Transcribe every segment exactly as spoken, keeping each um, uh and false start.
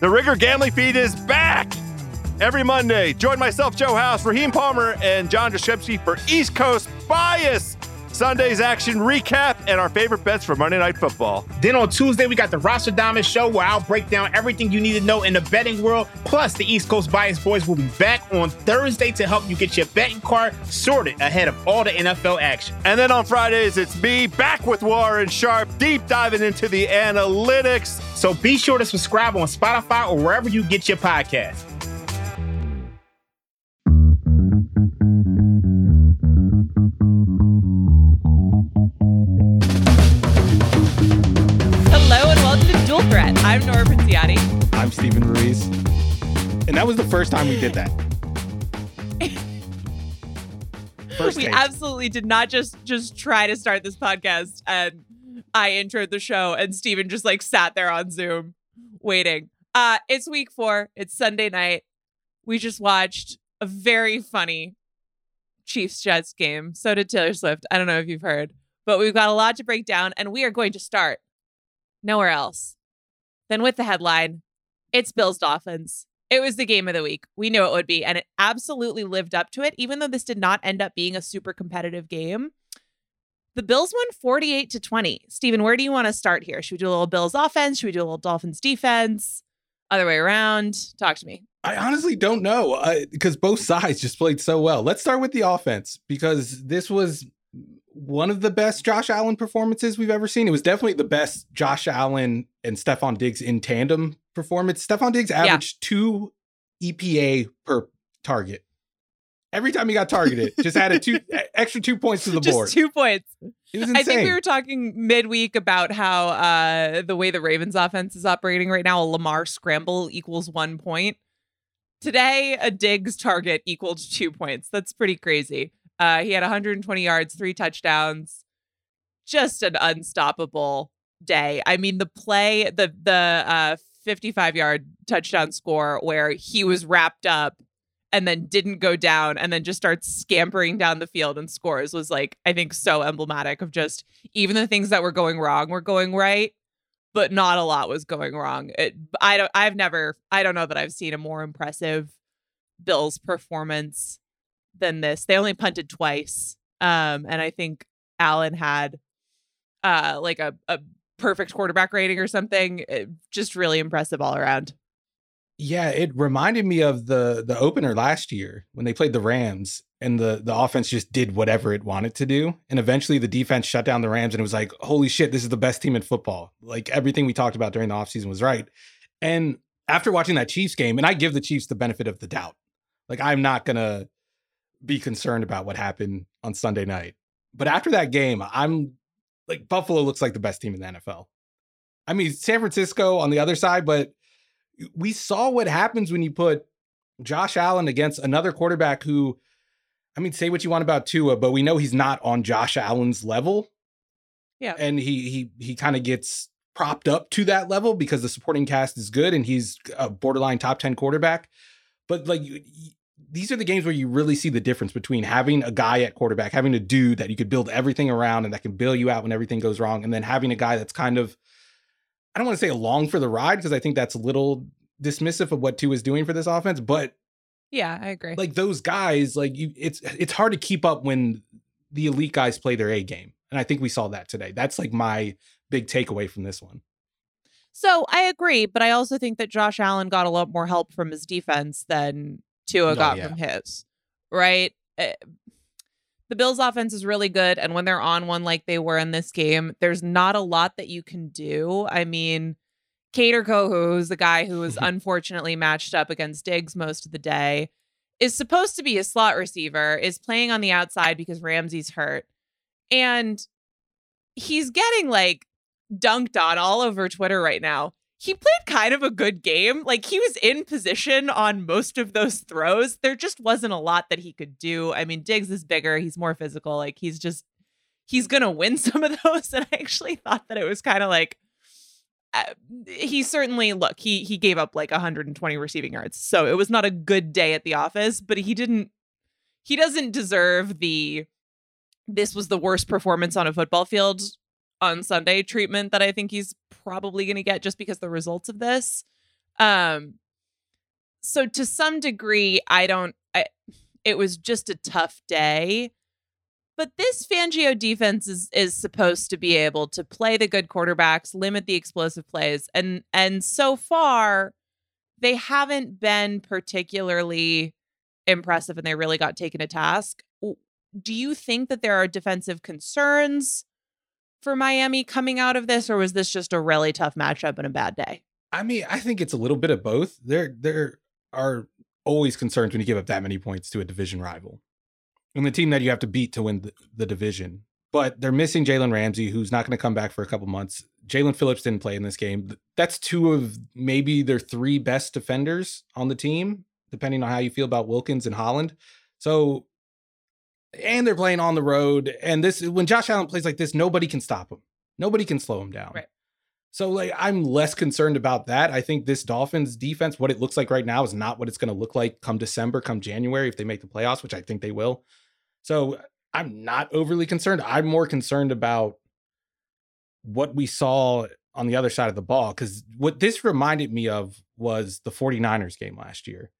The Rigor Gambling Feed is back every Monday. Join myself, Joe House, Raheem Palmer, and John Jastrzemski for East Coast Bias. Sunday's action recap and our favorite bets for Monday Night Football. Then on Tuesday, we got the Roster Diamond Show, where I'll break down everything you need to know in the betting world. Plus, the East Coast Bias Boys will be back on Thursday to help you get your betting card sorted ahead of all the N F L action. And then on Fridays, it's me back with Warren Sharp, deep diving into the analytics. So be sure to subscribe on Spotify or wherever you get your podcasts. Threat. I'm Nora Pizziati. I'm Steven Ruiz. And that was the first time we did that. First we take. Absolutely did not just, just try to start this podcast. And I introed the show and Steven just like sat there on Zoom waiting. Uh, it's week four. It's Sunday night. We just watched a very funny Chiefs Jets game. So did Taylor Swift. I don't know if you've heard, but we've got a lot to break down and we are going to start nowhere else. Then with the headline, it's Bills Dolphins. It was the game of the week. We knew it would be, and it absolutely lived up to it, even though this did not end up being a super competitive game. The Bills won forty-eight to twenty. Steven, where do you want to start here? Should we do a little Bills offense? Should we do a little Dolphins defense? Other way around? Talk to me. I honestly don't know, because both sides just played so well. Let's start with the offense, because this was one of the best Josh Allen performances we've ever seen. It was definitely the best Josh Allen and Stefon Diggs in tandem performance. Stefon Diggs averaged yeah. two E P A per target. Every time he got targeted, just added two extra two points to the just board. Just two points. It was insane. I think we were talking midweek about how uh, the way the Ravens offense is operating right now, a Lamar scramble equals one point. Today, a Diggs target equaled two points. That's pretty crazy. Uh, he had one hundred twenty yards, three touchdowns, just an unstoppable day. I mean, the play, the the fifty-five-yard uh, touchdown score where he was wrapped up and then didn't go down and then just starts scampering down the field and scores was like, I think, so emblematic of just even the things that were going wrong were going right, but not a lot was going wrong. It, I don't. I've never. I don't know that I've seen a more impressive Bills performance than this. They only punted twice. Um, and I think Allen had uh, like a, a perfect quarterback rating or something. It, just really impressive all around. Yeah, it reminded me of the the opener last year when they played the Rams and the, the offense just did whatever it wanted to do. And eventually the defense shut down the Rams and it was like, holy shit, this is the best team in football. Like everything we talked about during the offseason was right. And after watching that Chiefs game, and I give the Chiefs the benefit of the doubt. Like I'm not going to be concerned about what happened on Sunday night. But after that game, I'm like, Buffalo looks like the best team in the N F L. I mean, San Francisco on the other side, but we saw what happens when you put Josh Allen against another quarterback who, I mean, say what you want about Tua, but we know he's not on Josh Allen's level. Yeah. And he, he, he kind of gets propped up to that level because the supporting cast is good and he's a borderline top ten quarterback. But like, you, these are the games where you really see the difference between having a guy at quarterback, having a dude that you could build everything around and that can bail you out when everything goes wrong. And then having a guy that's kind of, I don't want to say along for the ride, because I think that's a little dismissive of what Tua is doing for this offense. But yeah, I agree. Like those guys, like you, it's, it's hard to keep up when the elite guys play their A game. And I think we saw that today. That's like my big takeaway from this one. So I agree, but I also think that Josh Allen got a lot more help from his defense than Tua got oh, yeah. from his, right? It, the Bills offense is really good. And when they're on one like they were in this game, there's not a lot that you can do. I mean, Cater Kohu, who's the guy who was unfortunately matched up against Diggs most of the day, is supposed to be a slot receiver, is playing on the outside because Ramsey's hurt. And he's getting like dunked on all over Twitter right now. He played kind of a good game. Like he was in position on most of those throws. There just wasn't a lot that he could do. I mean, Diggs is bigger. He's more physical. Like he's just, he's going to win some of those. And I actually thought that it was kind of like, uh, he certainly, look, he, he gave up like one hundred twenty receiving yards. So it was not a good day at the office, but he didn't, he doesn't deserve the, this was the worst performance on a football field on Sunday treatment that I think he's probably going to get just because the results of this. Um, so to some degree, I don't, I, it was just a tough day, but this Fangio defense is, is supposed to be able to play the good quarterbacks, limit the explosive plays. And, and so far they haven't been particularly impressive, and they really got taken to task. Do you think that there are defensive concerns for Miami coming out of this, or was this just a really tough matchup and a bad day? I mean, I think it's a little bit of both. There, there are always concerns when you give up that many points to a division rival and the team that you have to beat to win the, the division. But they're missing Jalen Ramsey, who's not going to come back for a couple months. Jalen Phillips didn't play in this game. That's two of maybe their three best defenders on the team, depending on how you feel about Wilkins and Holland. So, and they're playing on the road. And this, when Josh Allen plays like this, nobody can stop him. Nobody can slow him down. Right. So, like, I'm less concerned about that. I think this Dolphins defense, what it looks like right now, is not what it's going to look like come December, come January, if they make the playoffs, which I think they will. So I'm not overly concerned. I'm more concerned about what we saw on the other side of the ball, because what this reminded me of was the forty-niners game last year,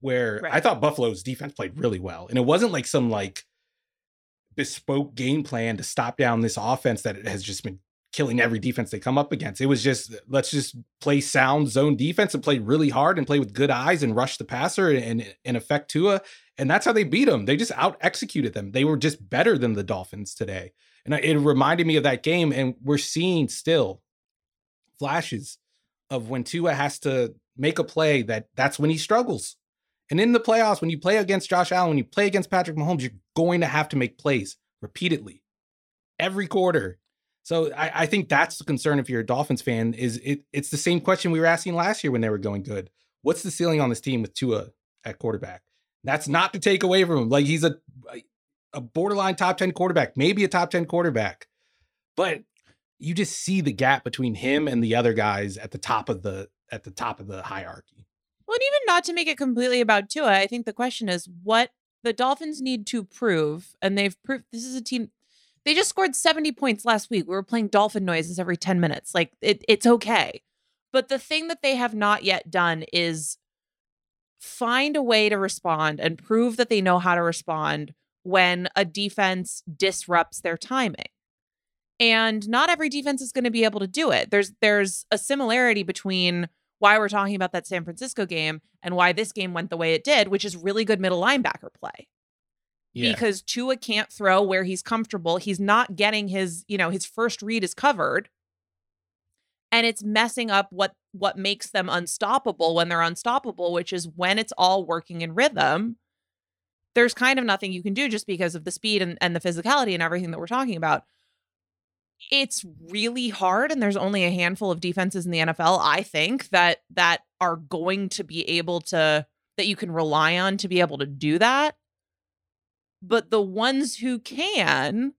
where right. I thought Buffalo's defense played really well. And it wasn't like some like bespoke game plan to stop down this offense that has just been killing every defense they come up against. It was just, let's just play sound zone defense and play really hard and play with good eyes and rush the passer and, and affect Tua. And that's how they beat them. They just out executed them. They were just better than the Dolphins today. And it reminded me of that game. And we're seeing still flashes of when Tua has to make a play that that's when he struggles. And in the playoffs, when you play against Josh Allen, when you play against Patrick Mahomes, you're going to have to make plays repeatedly every quarter. So I, I think that's the concern if you're a Dolphins fan. Is it, it's the same question we were asking last year when they were going good. What's the ceiling on this team with Tua at quarterback? That's not to take away from him. Like, he's a a borderline top ten quarterback, maybe a top ten quarterback. But you just see the gap between him and the other guys at the top of the at the top of the hierarchy. Well, and even not to make it completely about Tua, I think the question is what the Dolphins need to prove. And they've proved this is a team. They just scored seventy points last week. We were playing dolphin noises every ten minutes. Like, it, it's okay. But the thing that they have not yet done is find a way to respond and prove that they know how to respond when a defense disrupts their timing. And not every defense is going to be able to do it. There's, there's a similarity between why we're talking about that San Francisco game and why this game went the way it did, which is really good middle linebacker play. Yeah. Because Tua can't throw where he's comfortable. He's not getting his, you know, his first read is covered. And it's messing up what, what makes them unstoppable when they're unstoppable, which is when it's all working in rhythm, there's kind of nothing you can do just because of the speed and, and the physicality and everything that we're talking about. It's really hard. And there's only a handful of defenses in the N F L, I think, that that are going to be able to, that you can rely on to be able to do that. But the ones who can,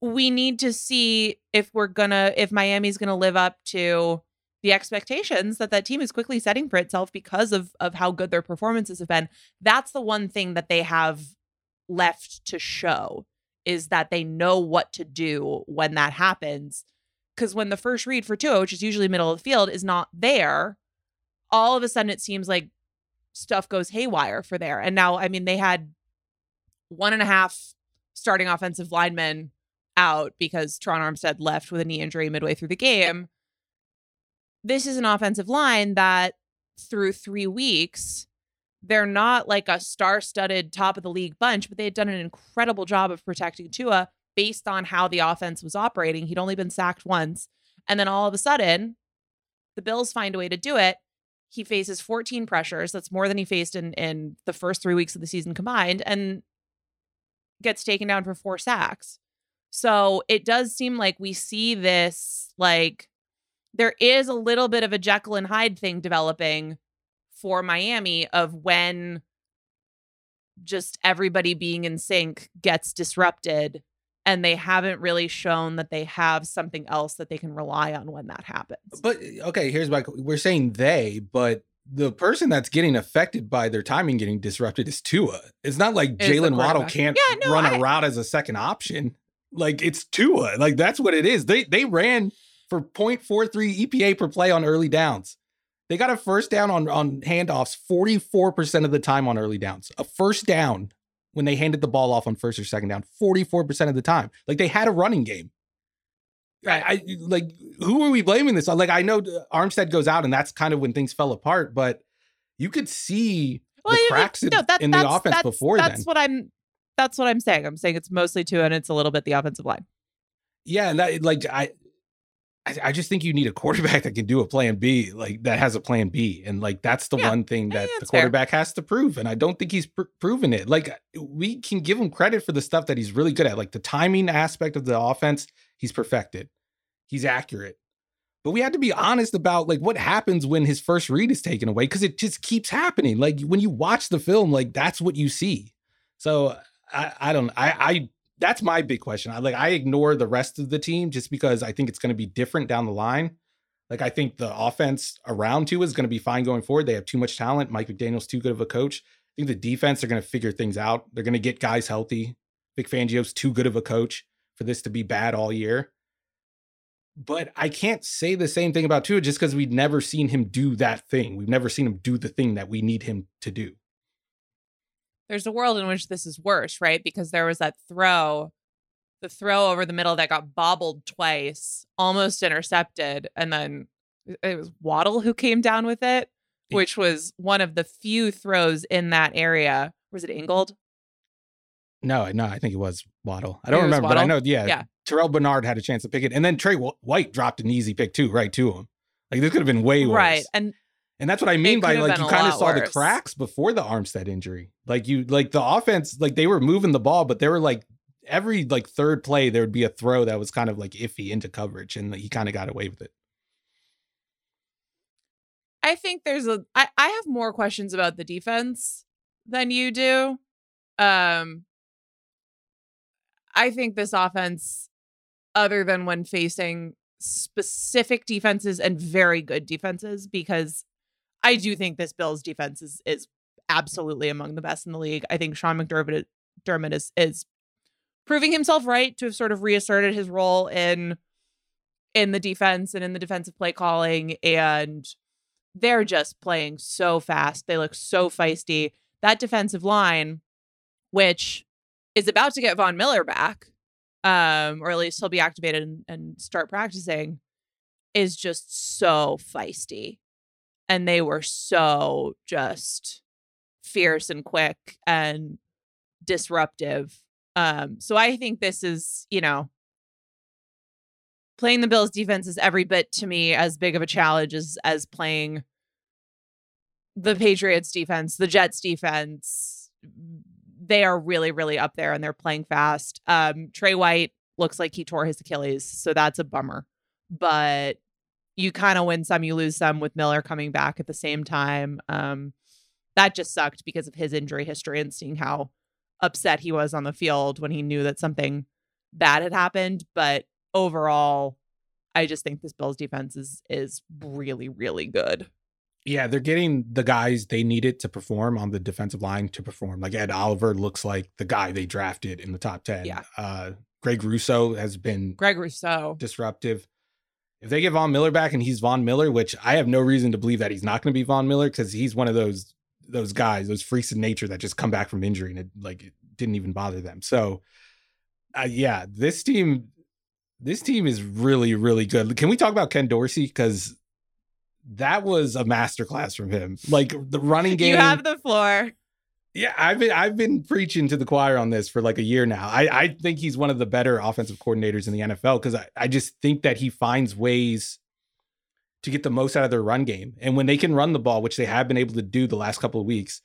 we need to see if we're gonna, if Miami's gonna live up to the expectations that that team is quickly setting for itself because of of how good their performances have been. That's the one thing that they have left to show, is that they know what to do when that happens. Because when the first read for Tua, which is usually middle of the field, is not there, all of a sudden it seems like stuff goes haywire for there. And now, I mean, they had one and a half starting offensive linemen out because Teron Armstead left with a knee injury midway through the game. This is an offensive line that through three weeks, they're not like a star-studded top of the league bunch, but they had done an incredible job of protecting Tua based on how the offense was operating. He'd only been sacked once. And then all of a sudden the Bills find a way to do it. He faces fourteen pressures. That's more than he faced in, in the first three weeks of the season combined. And gets taken down for four sacks. So it does seem like we see this, like there is a little bit of a Jekyll and Hyde thing developing for Miami of when just everybody being in sync gets disrupted, and they haven't really shown that they have something else that they can rely on when that happens. But okay, here's my, we're saying they, but the person that's getting affected by their timing getting disrupted is Tua. It's not like Jalen Waddle can't yeah, no, run I... a route as a second option. Like, it's Tua. Like, that's what it is. They they ran for point four three E P A per play on early downs. They got a first down on, on handoffs forty-four percent of the time on early downs. A first down when they handed the ball off on first or second down, forty-four percent of the time. Like, they had a running game. I, I like, who are we blaming this on? Like, I know Armstead goes out, and that's kind of when things fell apart, but you could see well, the cracks mean, no, that, in the offense that's, before that's then. That's what I'm. That's what I'm saying. I'm saying it's mostly Tua, and it's a little bit the offensive line. Yeah, and that, like I, I, I just think you need a quarterback that can do a plan B, like that has a plan B, and like that's the yeah, one thing that the quarterback fair. has to prove, and I don't think he's pr- proven it. Like, we can give him credit for the stuff that he's really good at, like the timing aspect of the offense. He's perfected. He's accurate. But we have to be honest about like what happens when his first read is taken away, because it just keeps happening. Like, when you watch the film, like that's what you see. So I, I don't I, I that's my big question. I like I ignore the rest of the team just because I think it's going to be different down the line. Like, I think the offense around Tua is going to be fine going forward. They have too much talent. Mike McDaniel's too good of a coach. I think the defense are going to figure things out. They're going to get guys healthy. Vic Fangio's too good of a coach for this to be bad all year. But I can't say the same thing about Tua just because we've never seen him do that thing. We've never seen him do the thing that we need him to do. There's a world in which this is worse, right? Because there was that throw, the throw over the middle that got bobbled twice, almost intercepted. And then it was Waddle who came down with it, which was one of the few throws in that area. Was it Ingold? No, no, I think it was Waddle. I don't remember, Waddle? but I know, yeah, yeah. Terrell Bernard had a chance to pick it. And then Trey White dropped an easy pick, too, right to him. Like, this could have been way worse. Right, and and that's what I mean by, like, you kind of saw worse. the cracks before the Armstead injury. Like, you, like, the offense, like, they were moving the ball, but they were, like, every, like, third play, there would be a throw that was kind of, like, iffy into coverage, and like, he kind of got away with it. I think there's a... I, I have more questions about the defense than you do. Um... I think this offense, other than when facing specific defenses and very good defenses, because I do think this Bills defense is, is absolutely among the best in the league. I think Sean McDermott Dermott is, is proving himself right to have sort of reasserted his role in in the defense and in the defensive play calling. And they're just playing so fast. They look so feisty. That defensive line, which... is about to get Von Miller back, um, or at least he'll be activated and, and start practicing, is just so feisty. And they were so just fierce and quick and disruptive. Um, so I think this is, you know, playing the Bills defense is every bit to me as big of a challenge as, as playing the Patriots defense, the Jets defense. They are really, really up there, and they're playing fast. Um, Trey White looks like he tore his Achilles, so that's a bummer. But you kind of win some, you lose some with Miller coming back at the same time. Um, that just sucked because of his injury history and seeing how upset he was on the field when he knew that something bad had happened. But overall, I just think this Bills defense is is really, really good. Yeah, they're getting the guys they needed to perform on the defensive line to perform. Like, Ed Oliver looks like the guy they drafted in the top ten. Yeah. Uh, Greg Rousseau has been Greg Rousseau disruptive. If they get Von Miller back and he's Von Miller, which I have no reason to believe that he's not going to be Von Miller, because he's one of those those guys, those freaks of nature that just come back from injury and it like it didn't even bother them. So, uh, yeah, this team, this team is really, really good. Can we talk about Ken Dorsey? Because that was a masterclass from him. Like, the running game. You have the floor. Yeah, I've been I've been preaching to the choir on this for like a year now. I, I think he's one of the better offensive coordinators in the N F L, because I, I just think that he finds ways to get the most out of their run game. And when they can run the ball, which they have been able to do the last couple of weeks,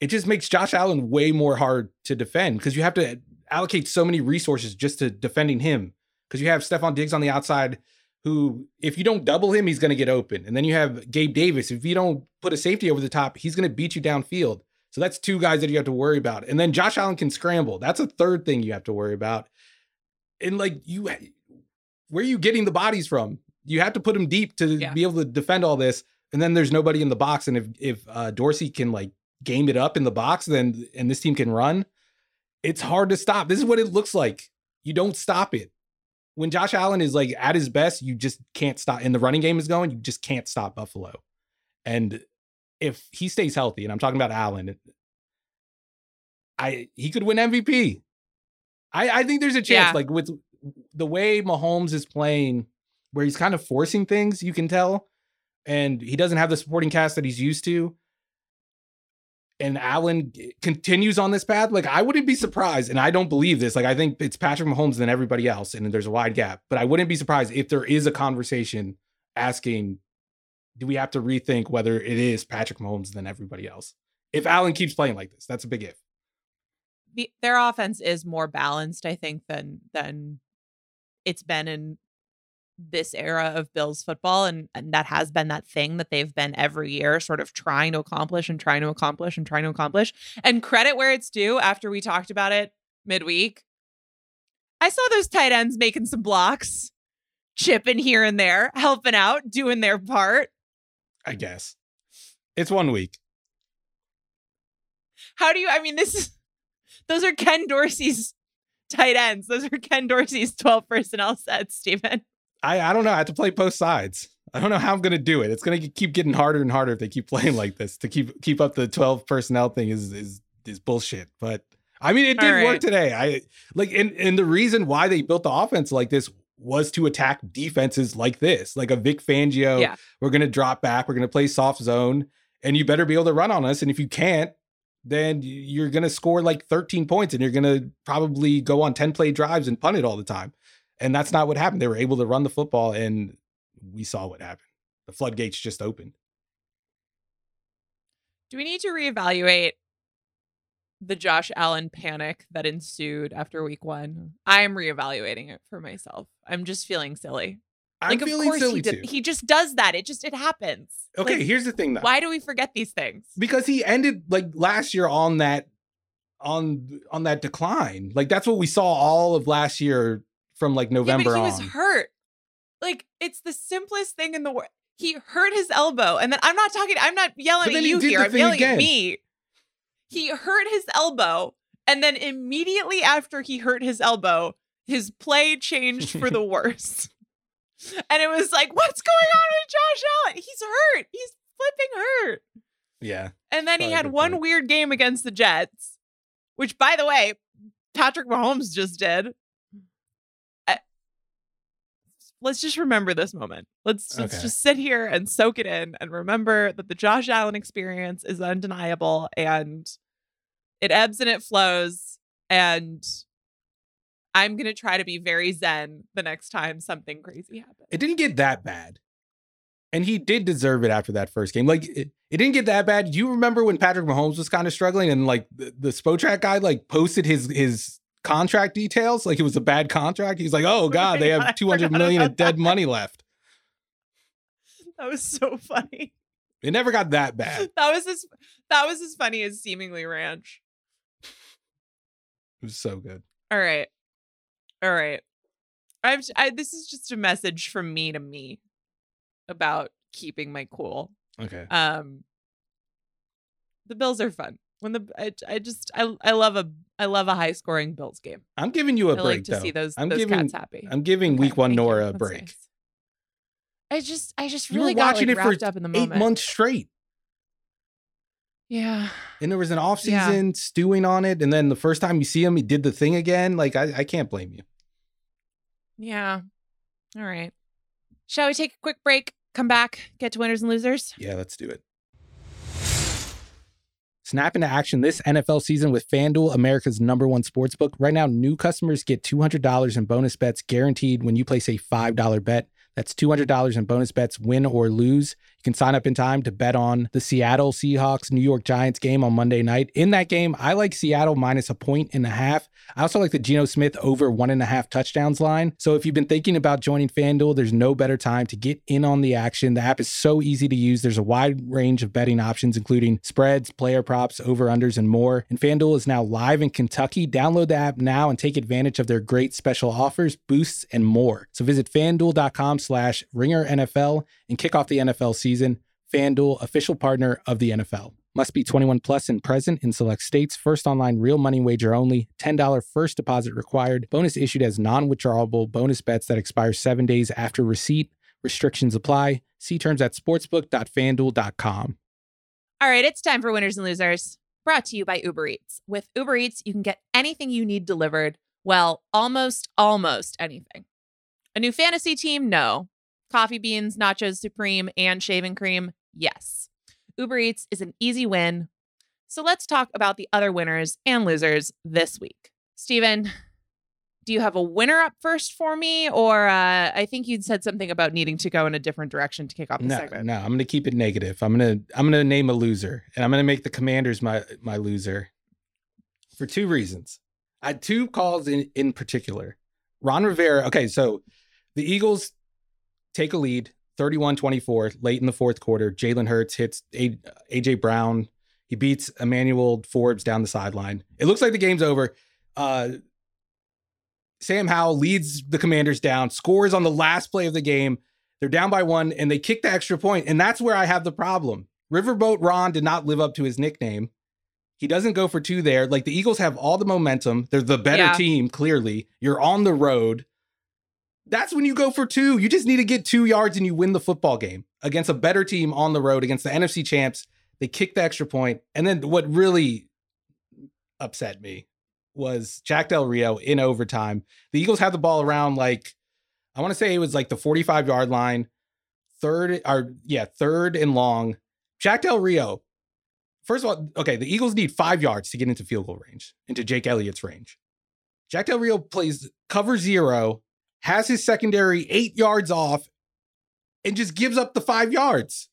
it just makes Josh Allen way more hard to defend, because you have to allocate so many resources just to defending him, because you have Stefon Diggs on the outside, who, if you don't double him, he's going to get open. And then you have Gabe Davis. If you don't put a safety over the top, he's going to beat you downfield. So that's two guys that you have to worry about. And then Josh Allen can scramble. That's a third thing you have to worry about. And like, you, where are you getting the bodies from? You have to put them deep to yeah. be able to defend all this. And then there's nobody in the box. And if, if uh, Dorsey can like game it up in the box, then, and this team can run, it's hard to stop. This is what it looks like. You don't stop it. When Josh Allen is like at his best, you just can't stop. And the running game is going, you just can't stop Buffalo. And if he stays healthy, and I'm talking about Allen, I he could win M V P. I, I think there's a chance. Yeah. Like with the way Mahomes is playing, where he's kind of forcing things, you can tell, and he doesn't have the supporting cast that he's used to. And Allen continues on this path. Like, I wouldn't be surprised, and I don't believe this. Like, I think it's Patrick Mahomes than everybody else, and there's a wide gap. But I wouldn't be surprised if there is a conversation asking, do we have to rethink whether it is Patrick Mahomes than everybody else? If Allen keeps playing like this, that's a big if. The, their offense is more balanced, I think, than than it's been in this era of Bills football. And, and that has been that thing that they've been every year, sort of trying to accomplish and trying to accomplish and trying to accomplish. And credit where it's due, after we talked about it midweek, I saw those tight ends making some blocks, chipping here and there, helping out, doing their part. I guess it's one week. How do you, I mean, this is, those are Ken Dorsey's tight ends. Those are Ken Dorsey's twelve personnel sets, Steven. I, I don't know. I have to play both sides. I don't know how I'm going to do it. It's going to keep getting harder and harder if they keep playing like this. To keep keep up the twelve personnel thing is is is bullshit. But I mean, it did right. work today. I like, and, and the reason why they built the offense like this was to attack defenses like this, like a Vic Fangio. Yeah. We're going to drop back. We're going to play soft zone, and you better be able to run on us. And if you can't, then you're going to score like thirteen points, and you're going to probably go on ten play drives and punt it all the time. And that's not what happened. They were able to run the football, and we saw what happened. The floodgates just opened. Do we need to reevaluate the Josh Allen panic that ensued after week one? I am reevaluating it for myself. I'm just feeling silly. I'm like, feeling of course silly he did, too. He just does that. It just, it happens. Okay, like, here's the thing, though. Why do we forget these things? Because he ended like last year on that, on, on that decline. Like, that's what we saw all of last year. From like November on. Yeah, but he was hurt. Like, it's the simplest thing in the world. He hurt his elbow. And then I'm not talking, I'm not yelling at you here. I'm yelling at me. He hurt his elbow. And then immediately after he hurt his elbow, his play changed for the worse. And it was like, what's going on with Josh Allen? He's hurt. He's flipping hurt. Yeah. And then he had one point. weird game against the Jets, which, by the way, Patrick Mahomes just did. Let's just remember this moment. Let's, let's okay. just sit here and soak it in and remember that the Josh Allen experience is undeniable, and it ebbs and it flows. And I'm going to try to be very zen the next time something crazy happens. It didn't get that bad. And he did deserve it after that first game. Like, it, it didn't get that bad. You remember when Patrick Mahomes was kind of struggling and like the, the Spotrac guy like posted his his. contract details, like it was a bad contract. He's like, oh god, they have two hundred million of dead money left. That was so funny. It never got that bad. That was as that was as funny as Seemingly Ranch. It was so good. All right, all right. I've I, this is just a message from me to me about keeping my cool. Okay. Um, the Bills are fun. When the I, I just I I love a I love a high scoring Bills game. I'm giving you a I break. I like to though. see those, I'm those giving, cats happy. I'm giving okay, week one Nora a break. Nice. I just I just really got watching like, it wrapped for up in the moment. Eight months straight. Yeah. And there was an off season yeah. stewing on it, and then the first time you see him, he did the thing again. Like I, I can't blame you. Yeah. All right. Shall we take a quick break? Come back, get to winners and losers. Yeah, let's do it. Snap into action this N F L season with FanDuel, America's number one sportsbook. Right now, new customers get two hundred dollars in bonus bets guaranteed when you place a five dollar bet. That's two hundred dollars in bonus bets, win or lose. You can sign up in time to bet on the Seattle Seahawks, New York Giants game on Monday night. In that game, I like Seattle minus a point and a half. I also like the Geno Smith over one and a half touchdowns line. So if you've been thinking about joining FanDuel, there's no better time to get in on the action. The app is so easy to use. There's a wide range of betting options, including spreads, player props, over-unders, and more. And FanDuel is now live in Kentucky. Download the app now and take advantage of their great special offers, boosts, and more. So visit FanDuel.com slash Ringer NFL and kick off the N F L season. FanDuel, official partner of the N F L. Must be twenty-one plus and present in select states. First online real money wager only. ten dollars first deposit required. Bonus issued as non-withdrawable bonus bets that expire seven days after receipt. Restrictions apply. See terms at sportsbook dot fanduel dot com. All right, it's time for Winners and Losers, brought to you by Uber Eats. With Uber Eats, you can get anything you need delivered. Well, almost, almost anything. A new fantasy team? No. Coffee beans, nachos supreme, and shaving cream? Yes. Uber Eats is an easy win. So let's talk about the other winners and losers this week. Steven, do you have a winner up first for me? Or uh, I think you'd said something about needing to go in a different direction to kick off the no, segment. No, I'm going to keep it negative. I'm going to I'm going to name a loser, and I'm going to make the Commanders my my loser for two reasons. I had two calls in, in particular. Ron Rivera. Okay, so the Eagles take a lead, thirty-one twenty-four, late in the fourth quarter. Jalen Hurts hits A J Brown. He beats Emmanuel Forbes down the sideline. It looks like the game's over. Uh, Sam Howell leads the Commanders down, scores on the last play of the game. They're down by one, and they kick the extra point. And that's where I have the problem. Riverboat Ron did not live up to his nickname. He doesn't go for two there. Like, the Eagles have all the momentum. They're the better yeah. team, clearly. You're on the road. That's when you go for two. You just need to get two yards and you win the football game against a better team on the road, against the N F C champs. They kick the extra point. And then what really upset me was Jack Del Rio in overtime. The Eagles had the ball around, like, I want to say it was like the forty-five yard line, third or yeah, third and long. Jack Del Rio. First of all, okay, the Eagles need five yards to get into field goal range, into Jake Elliott's range. Jack Del Rio plays cover zero, has his secondary eight yards off, and just gives up the five yards.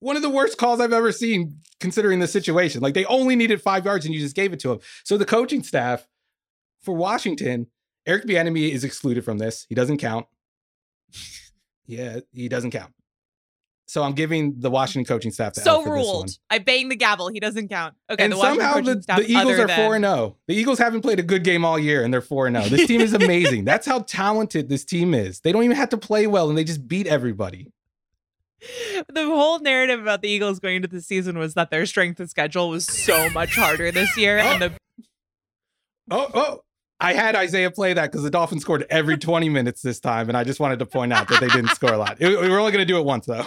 One of the worst calls I've ever seen, considering the situation. Like, they only needed five yards, and you just gave it to them. So the coaching staff for Washington, Eric Bieniemy is excluded from this. He doesn't count. yeah, he doesn't count. So I'm giving the Washington coaching staff the so L for ruled. This one. I bang the gavel. He doesn't count. Okay. And the somehow the, the Eagles are than... four and zero. The Eagles haven't played a good game all year, and they're four and zero. This team is amazing. That's how talented this team is. They don't even have to play well, and they just beat everybody. The whole narrative about the Eagles going into the season was that their strength of schedule was so much harder this year. oh. And the oh oh, I had Isaiah play that because the Dolphins scored every twenty minutes this time, and I just wanted to point out that they didn't score a lot. It, we were only going to do it once, though.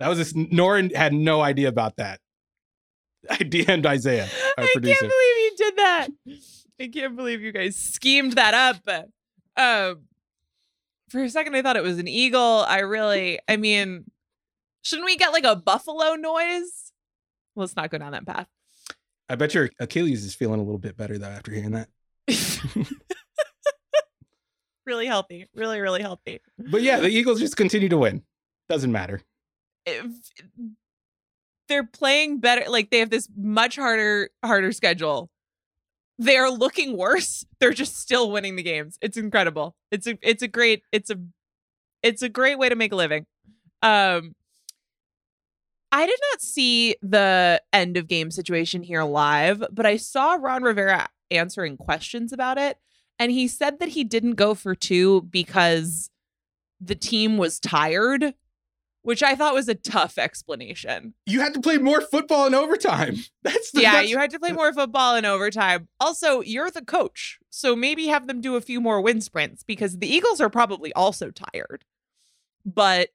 That was just, Norin had no idea about that. I D M'd Isaiah, our I producer. I can't believe you did that. I can't believe you guys schemed that up. But, um, for a second, I thought it was an eagle. I really, I mean, shouldn't we get like a buffalo noise? Well, let's not go down that path. I bet your Achilles is feeling a little bit better, though, after hearing that. Really healthy. Really, really healthy. But yeah, the Eagles just continue to win. Doesn't matter. If they're playing better, like, they have this much harder harder schedule. They are looking worse. They're just still winning the games. It's incredible. It's a it's a great it's a it's a great way to make a living. Um, I did not see the end of game situation here live, but I saw Ron Rivera answering questions about it, and he said that he didn't go for two because the team was tired. Which I thought was a tough explanation. You had to play more football in overtime. That's the, yeah, that's... you had to play more football in overtime. Also, you're the coach, so maybe have them do a few more wind sprints because the Eagles are probably also tired. But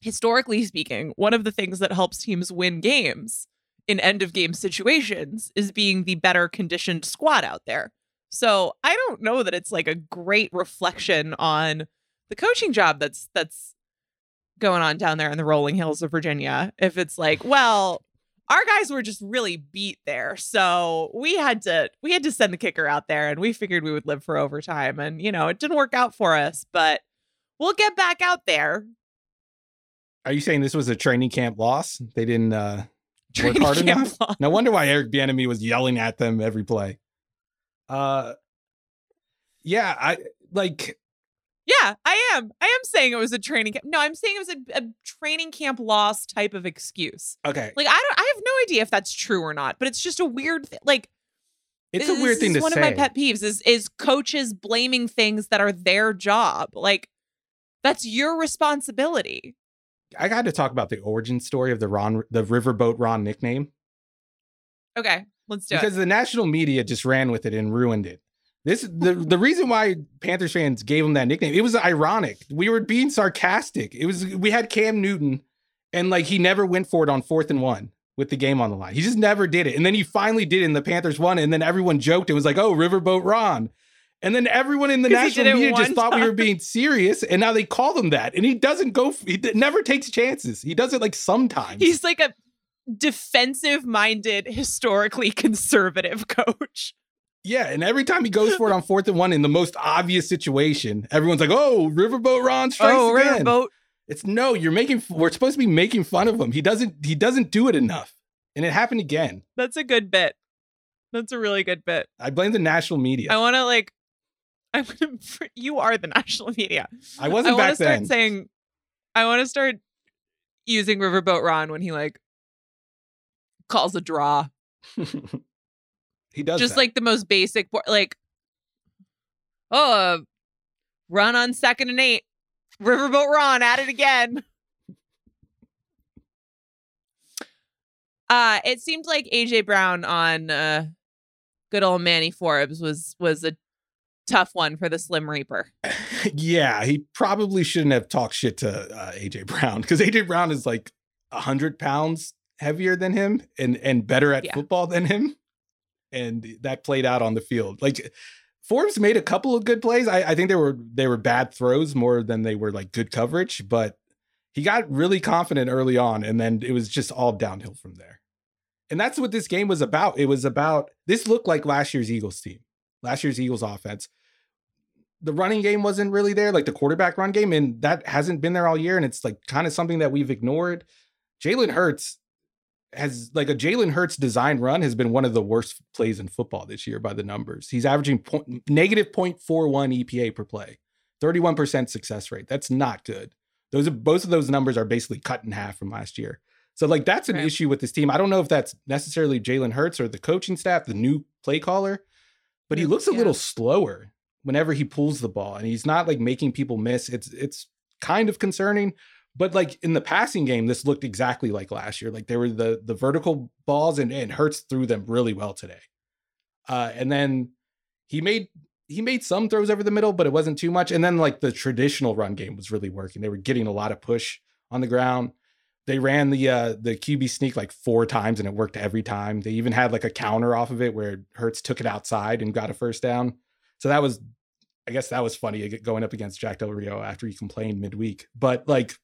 historically speaking, one of the things that helps teams win games in end-of-game situations is being the better conditioned squad out there. So I don't know that it's like a great reflection on the coaching job that's that's... going on down there in the rolling hills of Virginia. If it's like, well, our guys were just really beat there, so we had to we had to send the kicker out there, and we figured we would live for overtime, and you know, it didn't work out for us, but we'll get back out there. Are you saying this was a training camp loss? They didn't uh, work hard enough. Loss. No wonder why Eric Bieniemy was yelling at them every play. Uh, yeah, I like. Yeah, I am. I am saying it was a training camp. No, I'm saying it was a, a training camp loss type of excuse. Okay. Like, I don't, I have no idea if that's true or not, but it's just a weird thing. Like, it's this, a weird thing to say. One of my pet peeves is, is coaches blaming things that are their job. Like, that's your responsibility. I got to talk about the origin story of the Ron, the Riverboat Ron nickname. Okay, let's do it. Because the national media just ran with it and ruined it. This the the reason why Panthers fans gave him that nickname. It was ironic. We were being sarcastic. It was we had Cam Newton, and like he never went for it on fourth and one with the game on the line. He just never did it. And then he finally did it, and the Panthers won. And then everyone joked. It was like, oh, Riverboat Ron. And then everyone in the national media just thought we were being serious, and now they call him that. And he doesn't go. He never takes chances. He does it like sometimes. He's like a defensive-minded, historically conservative coach. Yeah, and every time he goes for it on fourth and one in the most obvious situation, everyone's like, "Oh, Riverboat Ron strikes again." Oh, Riverboat. It's no, you're making. We're supposed to be making fun of him. He doesn't. He doesn't do it enough, and it happened again. That's a good bit. That's a really good bit. I blame the national media. I want to like. I'm gonna. You are the national media. I wasn't I back then. I want to start saying. I want to start using Riverboat Ron when he like. Calls a draw. He does just that. Like the most basic, like, oh, uh, run on second and eight. Riverboat Ron at it again. Uh, it seemed like A J Brown on uh, good old Manny Forbes was was a tough one for the Slim Reaper. Yeah, he probably shouldn't have talked shit to uh, A J Brown, because A J Brown is like one hundred pounds heavier than him and and better at yeah. football than him. And that played out on the field. Like Forbes made a couple of good plays. I, I think they were they were bad throws more than they were like good coverage, but he got really confident early on, and then it was just all downhill from there. And that's what this game was about. It was about, this looked like last year's Eagles team, last year's Eagles offense. The running game wasn't really there, like the quarterback run game, and that hasn't been there all year. And it's like kind of something that we've ignored. Jalen Hurts has like a Jalen Hurts design run has been one of the worst plays in football this year by the numbers. He's averaging point, negative zero point four one E P A per play, thirty-one percent success rate. That's not good. Those are, both of those numbers are basically cut in half from last year. So like, that's an right. issue with this team. I don't know if that's necessarily Jalen Hurts or the coaching staff, the new play caller, but he looks a yeah. little slower whenever he pulls the ball, and he's not like making people miss. It's, it's kind of concerning. But like in the passing game, this looked exactly like last year. Like there were the the vertical balls, and, and Hurts threw them really well today. Uh, and then he made he made some throws over the middle, but it wasn't too much. And then like the traditional run game was really working. They were getting a lot of push on the ground. They ran the uh, the Q B sneak like four times, and it worked every time. They even had like a counter off of it where Hurts took it outside and got a first down. So that was, I guess that was funny going up against Jack Del Rio after he complained midweek. But like.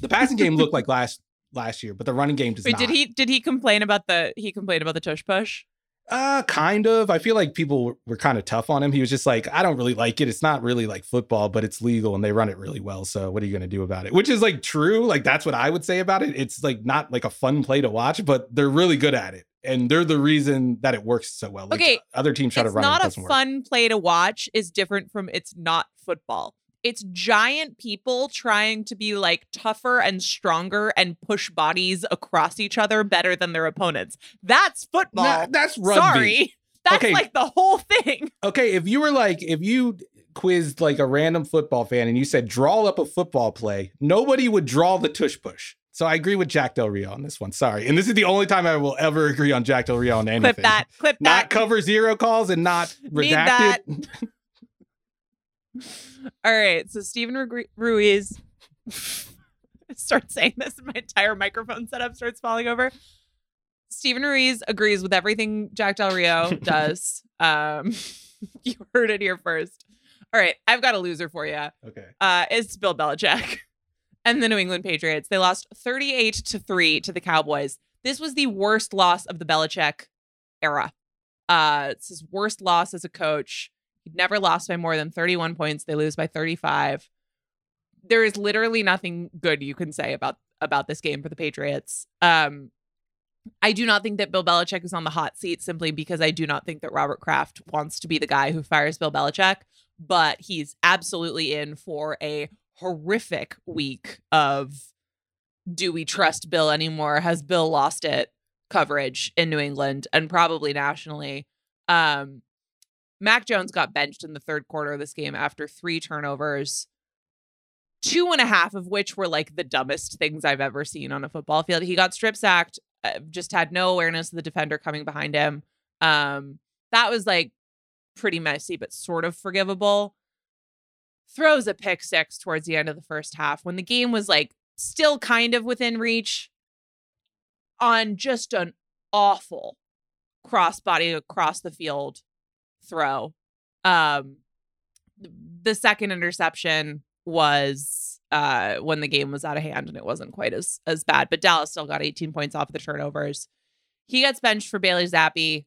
The passing game looked like last last year, but the running game does Wait, not. Did he did he complain about the he complained about the tush push? Uh, kind of. I feel like people were kind of tough on him. He was just like, I don't really like it. It's not really like football, but it's legal and they run it really well. So what are you going to do about it? Which is like true. Like that's what I would say about it. It's like not like a fun play to watch, but they're really good at it. And they're the reason that it works so well. Like, okay, other teams try to run it. It's not a fun work. Play to watch is different from it's not football. It's giant people trying to be like tougher and stronger and push bodies across each other better than their opponents. That's football. Nah, that's rugby. Sorry. That's okay. Like the whole thing. Okay, if you were like, if you quizzed like a random football fan and you said, draw up a football play, nobody would draw the tush push. So I agree with Jack Del Rio on this one. Sorry. And this is the only time I will ever agree on Jack Del Rio on anything. Clip that. Clip that. Not cover zero calls and not redacted. Need that. All right, so Steven Ruiz starts saying this, and my entire microphone setup starts falling over. Steven Ruiz agrees with everything Jack Del Rio does. Um, you heard it here first. All right, I've got a loser for you. Okay, uh, it's Bill Belichick and the New England Patriots. They lost thirty-eight to three to the Cowboys. This was the worst loss of the Belichick era. Uh, it's his worst loss as a coach. He'd never lost by more than thirty-one points. They lose by thirty-five. There is literally nothing good you can say about about this game for the Patriots. Um, I do not think that Bill Belichick is on the hot seat, simply because I do not think that Robert Kraft wants to be the guy who fires Bill Belichick. But he's absolutely in for a horrific week of do we trust Bill anymore? Has Bill lost it? Coverage in New England and probably nationally. Um Mac Jones got benched in the third quarter of this game after three turnovers, two and a half of which were like the dumbest things I've ever seen on a football field. He got strip sacked, just had no awareness of the defender coming behind him. Um, that was like pretty messy, but sort of forgivable. Throws a pick six towards the end of the first half when the game was like still kind of within reach on just an awful crossbody across the field throw. Um, the second interception was uh, when the game was out of hand and it wasn't quite as, as bad, but Dallas still got eighteen points off the turnovers. He gets benched for Bailey Zappi.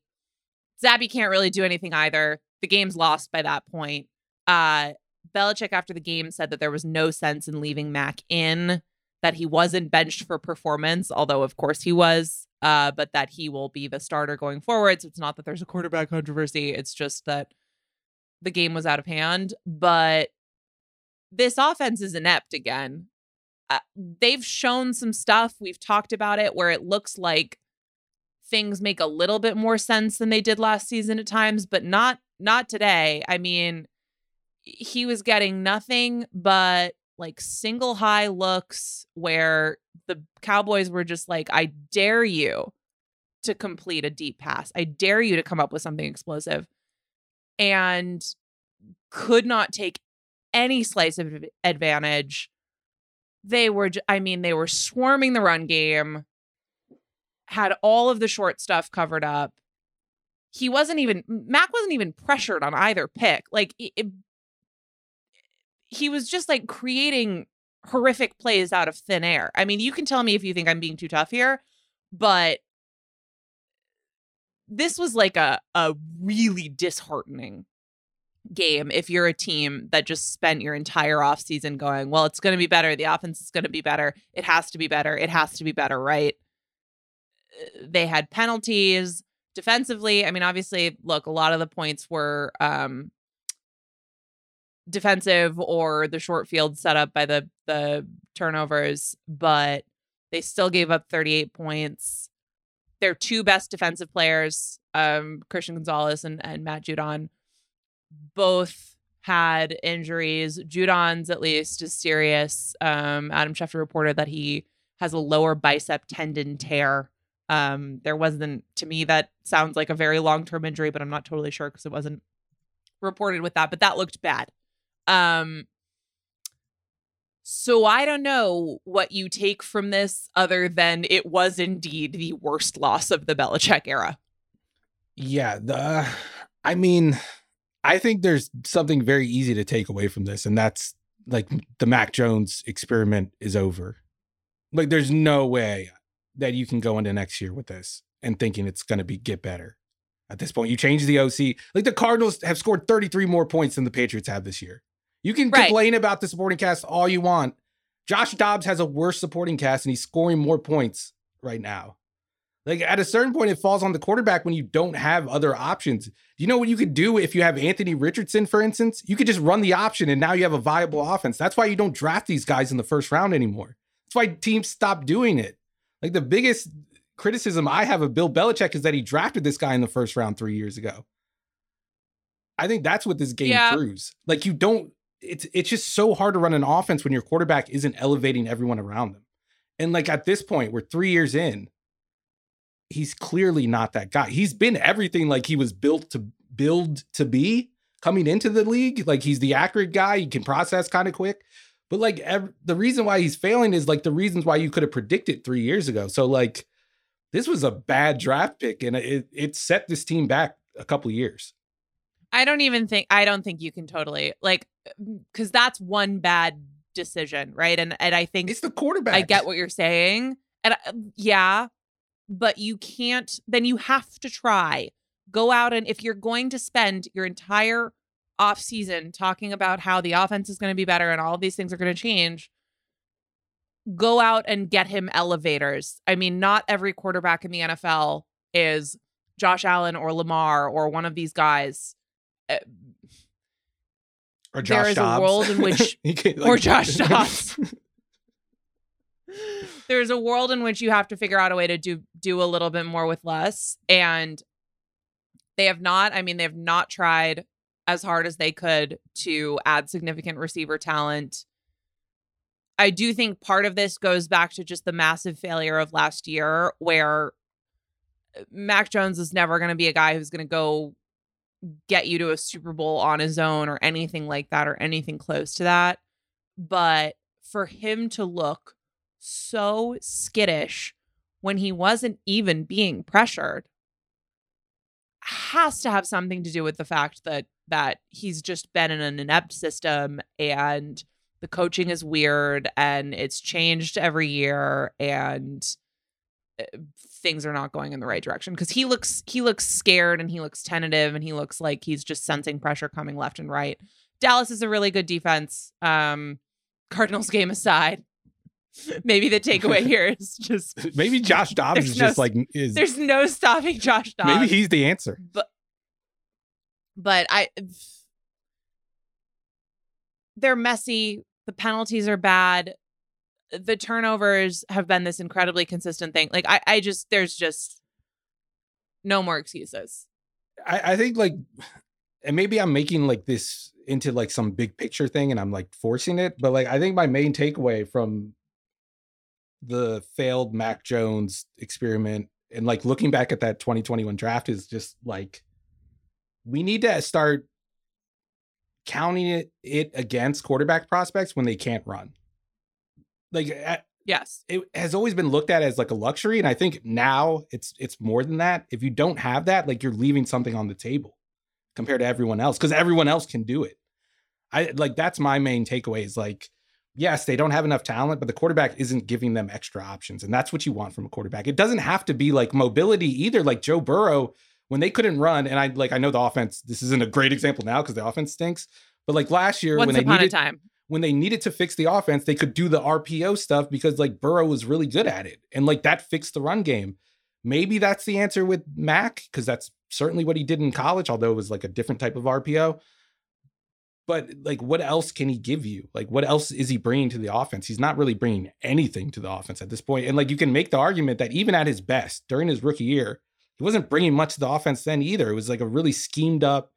Zappi can't really do anything either. The game's lost by that point. Uh, Belichick after the game said that there was no sense in leaving Mac in, that he wasn't benched for performance, although of course he was, uh, but that he will be the starter going forward. So it's not that there's a quarterback controversy. It's just that the game was out of hand, but this offense is inept again. Uh, they've shown some stuff. We've talked about it where it looks like things make a little bit more sense than they did last season at times, but not, not today. I mean, he was getting nothing but like single high looks where the Cowboys were just like, I dare you to complete a deep pass. I dare you to come up with something explosive, and could not take any slice of advantage. They were, I mean, they were swarming the run game, had all of the short stuff covered up. He wasn't even, Mac wasn't even pressured on either pick. Like it, he was just like creating horrific plays out of thin air. I mean, you can tell me if you think I'm being too tough here, but this was like a, a really disheartening game. If you're a team that just spent your entire offseason going, well, it's going to be better. The offense is going to be better. It has to be better. It has to be better. Right. They had penalties defensively. I mean, obviously, look, a lot of the points were, um, defensive or the short field set up by the the turnovers, but they still gave up thirty-eight points. Their two best defensive players, um, Christian Gonzalez and, and Matt Judon, both had injuries. Judon's at least is serious. Um, Adam Schefter reported that he has a lower bicep tendon tear. Um, there wasn't, to me, that sounds like a very long-term injury, but I'm not totally sure because it wasn't reported with that, but that looked bad. Um, so I don't know what you take from this other than it was indeed the worst loss of the Belichick era. Yeah. The, I mean, I think there's something very easy to take away from this, and that's like the Mac Jones experiment is over. Like there's no way that you can go into next year with this and thinking it's going to be get better. At this point, you change the O C. Like the Cardinals have scored thirty-three more points than the Patriots have this year. You can right. complain about the supporting cast all you want. Josh Dobbs has a worse supporting cast, and he's scoring more points right now. Like, at a certain point, it falls on the quarterback when you don't have other options. You know what you could do if you have Anthony Richardson, for instance? You could just run the option, and now you have a viable offense. That's why you don't draft these guys in the first round anymore. That's why teams stop doing it. Like, the biggest criticism I have of Bill Belichick is that he drafted this guy in the first round three years ago. I think that's what this game yeah. proves. Like, you don't... It's it's just so hard to run an offense when your quarterback isn't elevating everyone around them. And like at this point, we're three years in. He's clearly not that guy. He's been everything like he was built to build to be coming into the league. Like he's the accurate guy. He can process kind of quick. But like ev- the reason why he's failing is like the reasons why you could have predicted three years ago. So like this was a bad draft pick, and it it set this team back a couple years. I don't even think, I don't think you can totally, like, because that's one bad decision, right? And and I think it's the quarterback. I get what you're saying. And I, yeah, but you can't, then you have to try. Go out and if you're going to spend your entire offseason talking about how the offense is going to be better and all of these things are going to change, go out and get him elevators. I mean, not every quarterback in the N F L is Josh Allen or Lamar or one of these guys. Uh, or Josh there is Dobbs. A world in which like, or Josh Dobbs. There is a world in which you have to figure out a way to do do a little bit more with less, and they have not. I mean, they have not tried as hard as they could to add significant receiver talent. I do think part of this goes back to just the massive failure of last year, where Mac Jones is never going to be a guy who's going to go get you to a Super Bowl on his own or anything like that or anything close to that. But for him to look so skittish when he wasn't even being pressured has to have something to do with the fact that that he's just been in an inept system and the coaching is weird and it's changed every year and things are not going in the right direction, because he looks he looks scared and he looks tentative and he looks like he's just sensing pressure coming left and right. Dallas is a really good defense. Um, Cardinals game aside, maybe the takeaway here is just maybe Josh Dobbs is no, just like is, there's no stopping Josh Dobbs. Maybe he's the answer. But but I they're messy. The penalties are bad. The turnovers have been this incredibly consistent thing. Like, I, I just, there's just no more excuses. I, I think, like, and maybe I'm making, like, this into, like, some big picture thing and I'm, like, forcing it. But, like, I think my main takeaway from the failed Mac Jones experiment and, like, looking back at that twenty twenty-one draft is just, like, we need to start counting it, it against quarterback prospects when they can't run. Like, at, yes, it has always been looked at as like a luxury. And I think now it's it's more than that. If you don't have that, like, you're leaving something on the table compared to everyone else, because everyone else can do it. I like that's my main takeaway is like, yes, they don't have enough talent, but the quarterback isn't giving them extra options. And that's what you want from a quarterback. It doesn't have to be like mobility either. Like Joe Burrow, when they couldn't run. And I like I know the offense. This isn't a great example now because the offense stinks. But like last year, Once when they upon needed a time. When they needed to fix the offense, they could do the R P O stuff because like Burrow was really good at it. And like that fixed the run game. Maybe that's the answer with Mac, because that's certainly what he did in college, although it was like a different type of R P O. But like, what else can he give you? Like, what else is he bringing to the offense? He's not really bringing anything to the offense at this point. And like, you can make the argument that even at his best during his rookie year, he wasn't bringing much to the offense then either. It was like a really schemed up,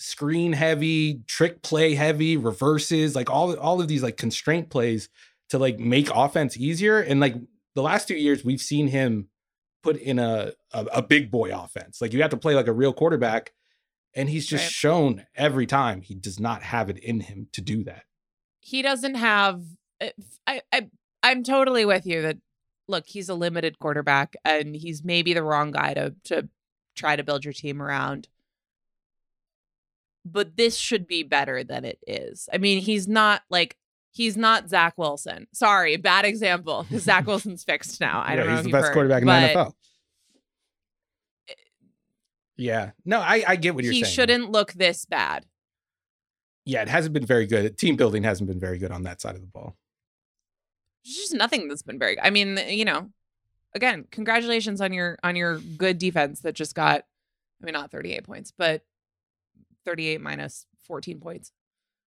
screen heavy, trick play heavy, reverses, like all, all of these like constraint plays to like make offense easier. And like the last two years we've seen him put in a, a, a big boy offense. Like you have to play like a real quarterback, and he's just right. shown every time he does not have it in him to do that. He doesn't have, I, I, I'm totally with you that look, he's a limited quarterback and he's maybe the wrong guy to, to try to build your team around. But this should be better than it is. I mean, he's not like he's not Zach Wilson. Sorry, bad example. Because Zach Wilson's fixed now. I yeah, don't know. He's if the best heard, quarterback in the N F L. It, yeah, no, I, I get what you're he saying. He shouldn't look this bad. Yeah, it hasn't been very good. Team building hasn't been very good on that side of the ball. There's just nothing that's been very good. I mean, you know, again, congratulations on your on your good defense that just got. I mean, not thirty-eight points, but. thirty-eight minus fourteen points.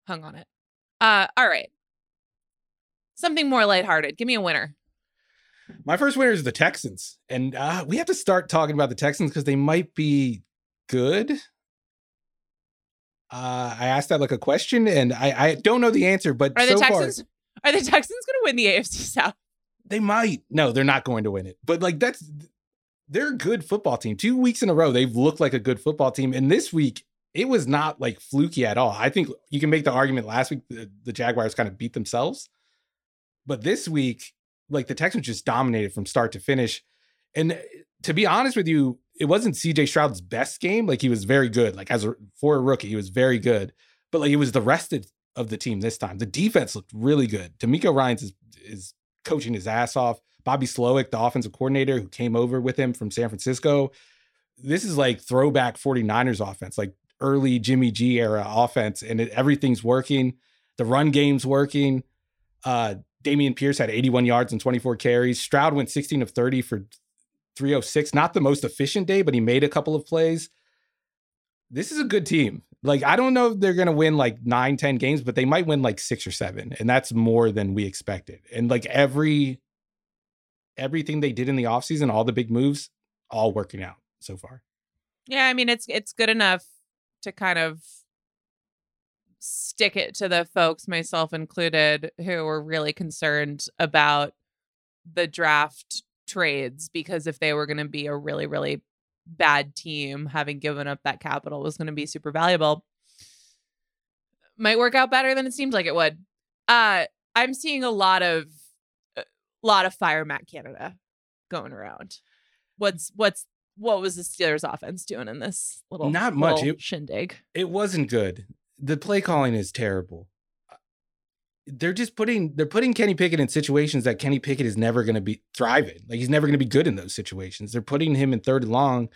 Hung on it. Uh, all right. Something more lighthearted. Give me a winner. My first winner is the Texans. And uh, we have to start talking about the Texans because they might be good. Uh, I asked that like a question and I, I don't know the answer, but are so the Texans, far... Are the Texans going to win the A F C South? They might. No, they're not going to win it. But like that's... They're a good football team. Two weeks in a row, they've looked like a good football team. And this week... It was not like fluky at all. I think you can make the argument last week the, the Jaguars kind of beat themselves. But this week, like the Texans just dominated from start to finish. And to be honest with you, it wasn't C J Stroud's best game. Like he was very good. Like as a, for a rookie, he was very good. But like it was the rest of, of the team this time. The defense looked really good. D'Amico Ryans is, is coaching his ass off. Bobby Slowick, the offensive coordinator who came over with him from San Francisco. This is like throwback forty-niners offense. Like early Jimmy G era offense, and it, everything's working. The run game's working. Uh, Dameon Pierce had eighty-one yards and twenty-four carries. Stroud went sixteen of thirty for three oh six. Not the most efficient day, but he made a couple of plays. This is a good team. Like, I don't know if they're going to win like nine, ten games, but they might win like six or seven. And that's more than we expected. And like every, everything they did in the offseason, all the big moves, all working out so far. Yeah. I mean, it's, it's good enough to kind of stick it to the folks, myself included, who were really concerned about the draft trades, because if they were going to be a really, really bad team having given up that capital was going to be super valuable. Might work out better than it seemed like it would. Uh, I'm seeing a lot of a lot of fire Matt Canada going around. What's what's what was the Steelers offense doing in this little not much little it, shindig? It wasn't good. The play calling is terrible. They're just putting they're putting Kenny Pickett in situations that Kenny Pickett is never going to be thrive in. Like he's never going to be good in those situations. They're putting him in third and long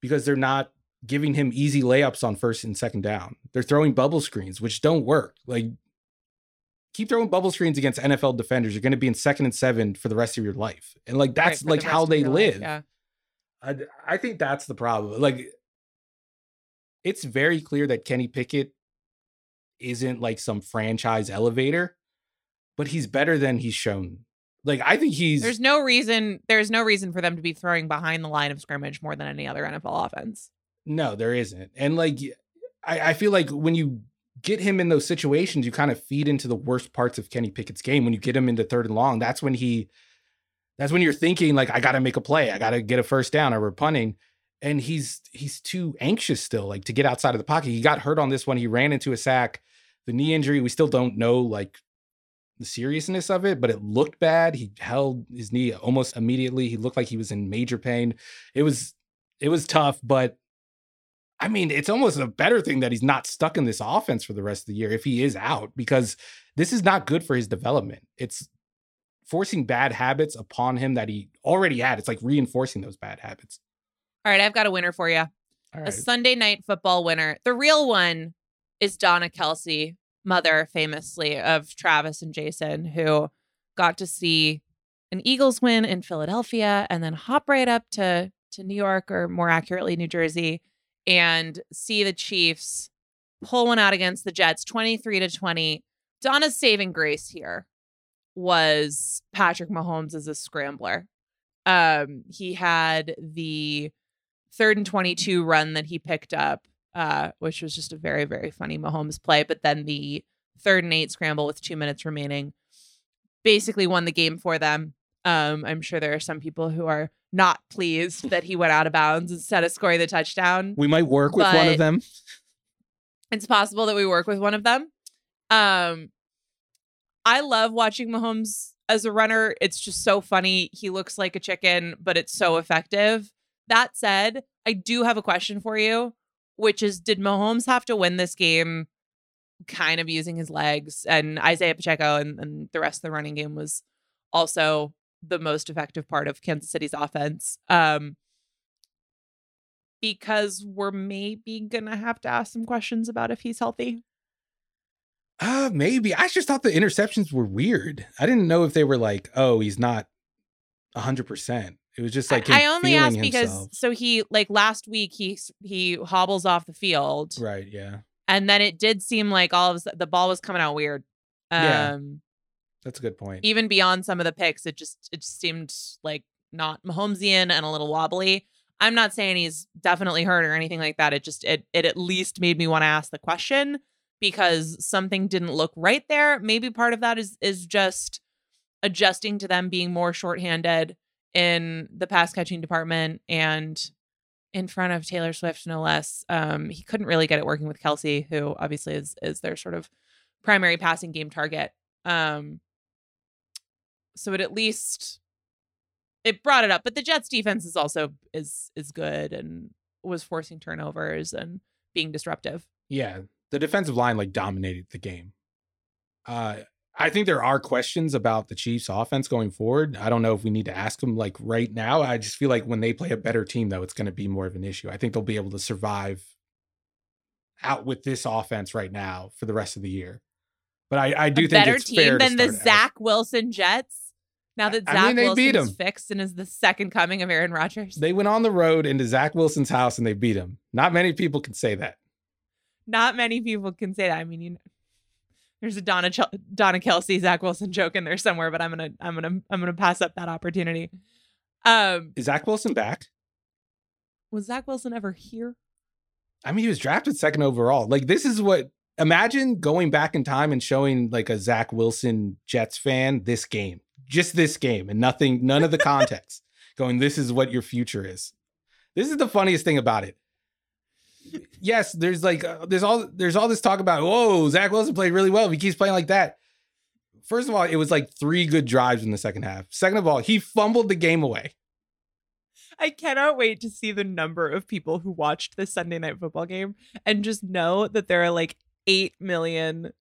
because they're not giving him easy layups on first and second down. They're throwing bubble screens, which don't work. Like, keep throwing bubble screens against N F L defenders. You're going to be in second and seven for the rest of your life. And like, that's right, like the how they live. Life, yeah. I, I think that's the problem. Like, it's very clear that Kenny Pickett isn't like some franchise elevator, but he's better than he's shown. Like, I think he's, there's no reason, there's no reason for them to be throwing behind the line of scrimmage more than any other N F L offense. No, there isn't. And like, I, I feel like when you get him in those situations, you kind of feed into the worst parts of Kenny Pickett's game. When you get him into third and long, that's when he, that's when you're thinking like, I got to make a play. I got to get a first down or we're punting. And he's, he's too anxious still, like to get outside of the pocket. He got hurt on this one. He ran into a sack, the knee injury. We still don't know like the seriousness of it, but it looked bad. He held his knee almost immediately. He looked like he was in major pain. It was, it was tough, but I mean, it's almost a better thing that he's not stuck in this offense for the rest of the year if he is out, because this is not good for his development. It's forcing bad habits upon him that he already had. It's like reinforcing those bad habits. All right, I've got a winner for you. All right. A Sunday Night Football winner. The real one is Donna Kelsey, mother famously of Travis and Jason, who got to see an Eagles win in Philadelphia and then hop right up to, to New York, or more accurately, New Jersey, and see the Chiefs pull one out against the Jets, twenty-three to twenty. Donna's saving grace here was Patrick Mahomes as a scrambler. Um, he had the third and twenty-two run that he picked up, uh, which was just a very, very funny Mahomes play. But then the third and eight scramble with two minutes remaining basically won the game for them. Um, I'm sure there are some people who are not pleased that he went out of bounds instead of scoring the touchdown. We might work with one of them. It's possible that we work with one of them. Um, I love watching Mahomes as a runner. It's just so funny. He looks like a chicken, but it's so effective. That said, I do have a question for you, which is, did Mahomes have to win this game kind of using his legs? And Isaiah Pacheco and, and the rest of the running game was also the most effective part of Kansas City's offense. Um, because we're maybe going to have to ask some questions about if he's healthy. Uh, maybe. I just thought the interceptions were weird. I didn't know if they were like, oh, he's not one hundred percent. It was just like, I only asked because himself. So he like last week he he hobbles off the field. Right. Yeah. And then it did seem like all of the ball was coming out weird. Um, yeah. That's a good point. Even beyond some of the picks, it just it just seemed like not Mahomesian and a little wobbly. I'm not saying he's definitely hurt or anything like that. It just it it at least made me want to ask the question because something didn't look right there. Maybe part of that is is just adjusting to them being more shorthanded in the pass catching department and in front of Taylor Swift, no less. Um, he couldn't really get it working with Kelsey, who obviously is, is their sort of primary passing game target. Um, so it at least it brought it up, but the Jets defense is also is, is good and was forcing turnovers and being disruptive. Yeah. The defensive line like dominated the game. Uh, I think there are questions about the Chiefs offense going forward. I don't know if we need to ask them like right now. I just feel like when they play a better team, though, it's going to be more of an issue. I think they'll be able to survive out with this offense right now for the rest of the year. But I, I do a think better it's better team than the Zach out. Wilson Jets. Now that Zach I mean, Wilson is fixed and is the second coming of Aaron Rodgers. They went on the road into Zach Wilson's house and they beat him. Not many people can say that. Not many people can say that. I mean, you know, there's a Donna Ch- Donna Kelsey, Zach Wilson joke in there somewhere, but I'm gonna I'm gonna I'm gonna pass up that opportunity. Um, Is Zach Wilson back? Was Zach Wilson ever here? I mean, he was drafted second overall. Like, this is what imagine going back in time and showing like a Zach Wilson Jets fan this game, just this game, and nothing, none of the context. Going, this is what your future is. This is the funniest thing about it. Yes, there's like uh, there's all there's all this talk about, whoa, Zach Wilson played really well if he keeps playing like that. First of all, it was like three good drives in the second half. Second of all, he fumbled the game away. I cannot wait to see the number of people who watched this Sunday Night Football game and just know that there are like eight million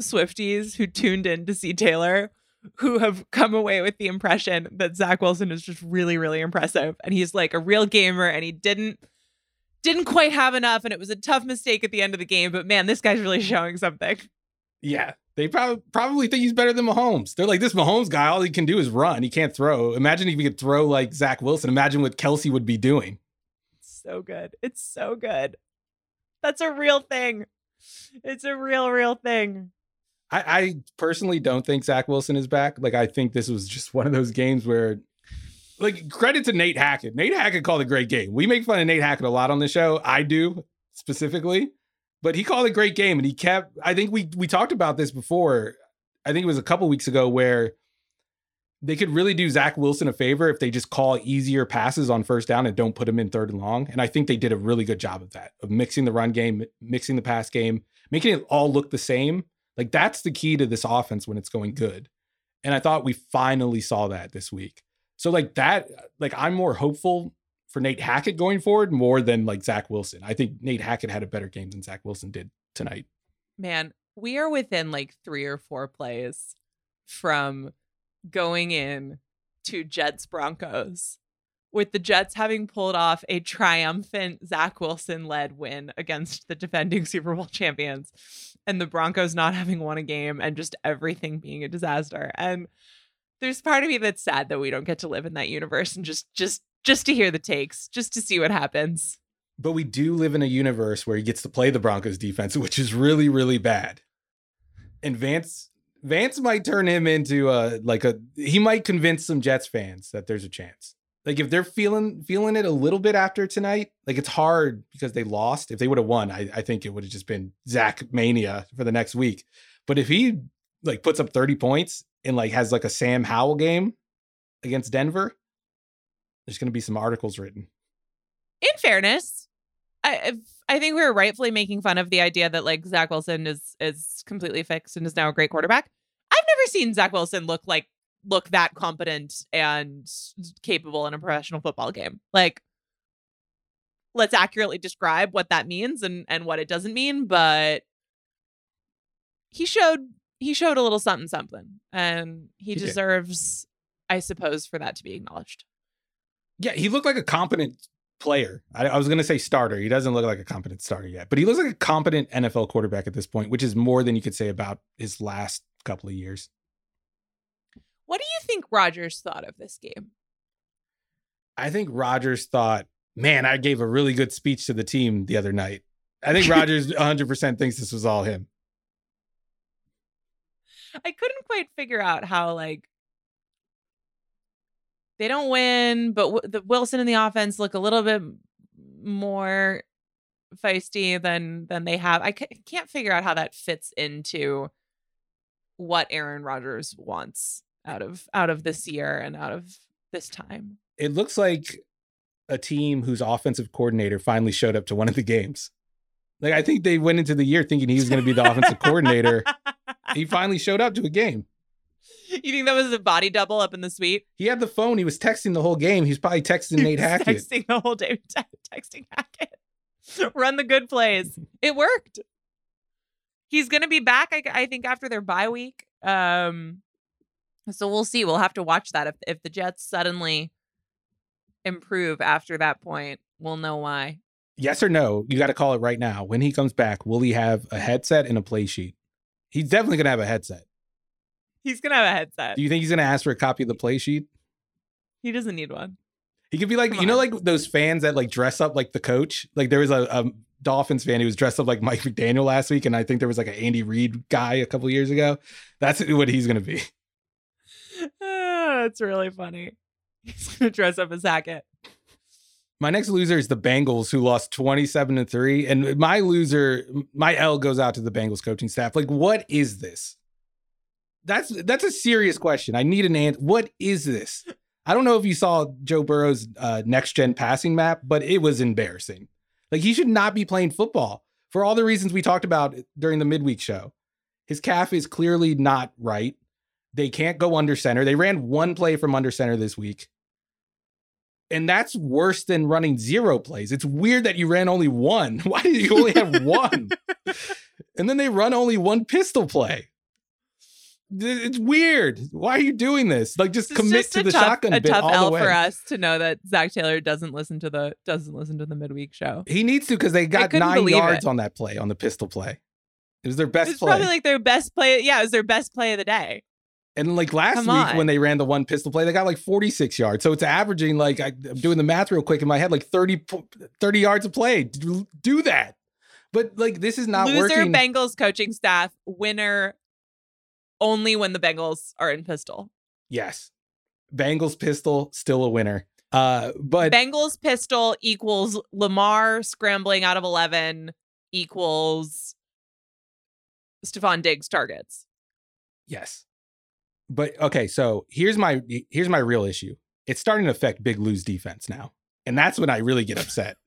Swifties who tuned in to see Taylor who have come away with the impression that Zach Wilson is just really, really impressive. And he's like a real gamer and he didn't didn't quite have enough. And it was a tough mistake at the end of the game. But man, this guy's really showing something. Yeah, they probably probably think he's better than Mahomes. They're like, this Mahomes guy, all he can do is run. He can't throw. Imagine if he could throw like Zach Wilson. Imagine what Kelsey would be doing. It's so good. It's so good. That's a real thing. It's a real, real thing. I, I personally don't think Zach Wilson is back. Like, I think this was just one of those games where, like, credit to Nate Hackett. Nate Hackett called a great game. We make fun of Nate Hackett a lot on the show. I do specifically. But he called a great game and he kept, I think we we talked about this before. I think it was a couple weeks ago where they could really do Zach Wilson a favor if they just call easier passes on first down and don't put him in third and long. And I think they did a really good job of that, of mixing the run game, mixing the pass game, making it all look the same. Like that's the key to this offense when it's going good. And I thought we finally saw that this week. So like that, like I'm more hopeful for Nate Hackett going forward more than like Zach Wilson. I think Nate Hackett had a better game than Zach Wilson did tonight. Man, we are within like three or four plays from going in to Jets Broncos with the Jets having pulled off a triumphant Zach Wilson led win against the defending Super Bowl champions and the Broncos not having won a game and just everything being a disaster. And there's part of me that's sad that we don't get to live in that universe and just, just, Just to hear the takes, just to see what happens. But we do live in a universe where he gets to play the Broncos defense, which is really, really bad. And Vance Vance might turn him into a, like a, he might convince some Jets fans that there's a chance. Like if they're feeling feeling it a little bit after tonight, like it's hard because they lost. If they would have won, I, I think it would have just been Zach mania for the next week. But if he like puts up thirty points and like has like a Sam Howell game against Denver, there's going to be some articles written. In fairness, I I think we were rightfully making fun of the idea that like Zach Wilson is is completely fixed and is now a great quarterback. I've never seen Zach Wilson look like look that competent and capable in a professional football game. Like, let's accurately describe what that means and and what it doesn't mean. But he showed he showed a little something something, and he, he deserves, did. I suppose, for that to be acknowledged. Yeah, he looked like a competent player. I, I was going to say starter. He doesn't look like a competent starter yet, but he looks like a competent N F L quarterback at this point, which is more than you could say about his last couple of years. What do you think Rodgers thought of this game? I think Rodgers thought, man, I gave a really good speech to the team the other night. I think Rodgers one hundred percent thinks this was all him. I couldn't quite figure out how, like, they don't win, but w- the Wilson and the offense look a little bit more feisty than than they have. I c- can't figure out how that fits into what Aaron Rodgers wants out of out of this year and out of this time. It looks like a team whose offensive coordinator finally showed up to one of the games. Like I think they went into the year thinking he was going to be the offensive coordinator. He finally showed up to a game. You think that was a body double up in the suite? He had the phone. He was texting the whole game. He's probably texting he Nate Hackett. Texting the whole day. Te- texting Hackett. Run the good plays. It worked. He's going to be back, I, I think, after their bye week. Um, so we'll see. We'll have to watch that. If, if the Jets suddenly improve after that point, we'll know why. Yes or no. You got to call it right now. When he comes back, will he have a headset and a play sheet? He's definitely going to have a headset. He's going to have a headset. Do you think he's going to ask for a copy of the play sheet? He doesn't need one. He could be like, you know, like those fans that like dress up like the coach. Like there was a, a Dolphins fan who was dressed up like Mike McDaniel last week. And I think there was like an Andy Reid guy a couple years ago. That's what he's going to be. Oh, that's really funny. He's going to dress up as Hackett. My next loser is the Bengals, who lost twenty-seven to three. And my loser, my L goes out to the Bengals coaching staff. Like, what is this? That's that's a serious question. I need an answer. What is this? I don't know if you saw Joe Burrow's uh, next-gen passing map, but it was embarrassing. Like, he should not be playing football for all the reasons we talked about during the midweek show. His calf is clearly not right. They can't go under center. They ran one play from under center this week. And that's worse than running zero plays. It's weird that you ran only one. Why did you only have one? And then they run only one pistol play. It's weird. Why are you doing this? Like, just it's commit just to the tough, shotgun bit all the way. A tough L for us to know that Zach Taylor doesn't listen to the doesn't listen to the midweek show. He needs to, because they got nine yards it. on that play, on the pistol play. It was their best it was play. Probably like their best play. Yeah, it was their best play of the day. And like last week when they ran the one pistol play, they got like forty-six yards. So it's averaging like, I'm doing the math real quick in my head, like thirty, thirty yards a play. Do, do that. But like, this is not Loser working. Loser Bengals coaching staff, winner only when the Bengals are in pistol. Yes. Bengals pistol, still a winner. Uh, but Bengals pistol equals Lamar scrambling out of eleven equals Stefon Diggs targets. Yes. But okay, so here's my here's my real issue. It's starting to affect Big Lou's defense now, and that's when I really get upset,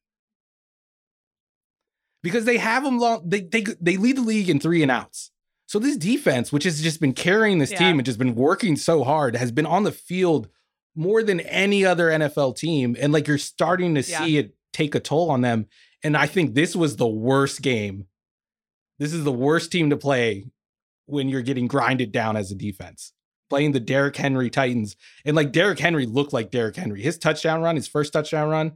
because they have them long. They they they lead the league in three and outs. So this defense, which has just been carrying this yeah. team and just been working so hard, has been on the field more than any other N F L team, and like you're starting to yeah. see it take a toll on them. And I think this was the worst game. This is the worst team to play when you're getting grinded down as a defense. Playing the Derrick Henry Titans. And like Derrick Henry looked like Derrick Henry. His touchdown run, his first touchdown run,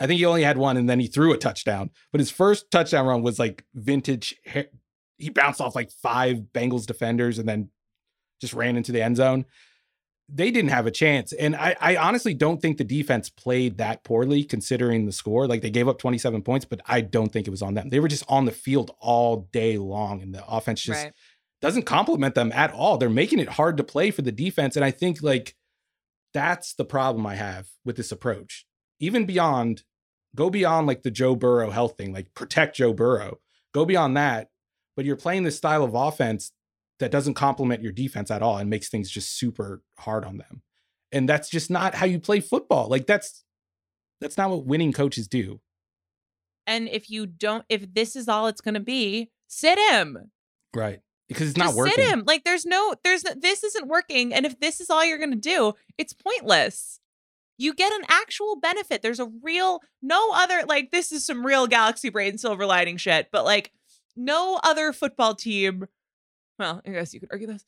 I think he only had one and then he threw a touchdown. But his first touchdown run was like vintage. He bounced off like five Bengals defenders and then just ran into the end zone. They didn't have a chance. And I, I honestly don't think the defense played that poorly considering the score. Like they gave up twenty-seven points, but I don't think it was on them. They were just on the field all day long and the offense just... Right. doesn't compliment them at all. They're making it hard to play for the defense. And I think like that's the problem I have with this approach. Even beyond, go beyond like the Joe Burrow health thing, like protect Joe Burrow, go beyond that. But you're playing this style of offense that doesn't compliment your defense at all and makes things just super hard on them. And that's just not how you play football. Like that's, that's not what winning coaches do. And if you don't, if this is all it's going to be, sit him. Right. Because it's not just working. Sit him. Like there's no, there's no, this isn't working. And if this is all you're going to do, it's pointless. You get an actual benefit. There's a real, no other, like this is some real Galaxy Brain silver lining shit, but like no other football team, well, I guess you could argue this,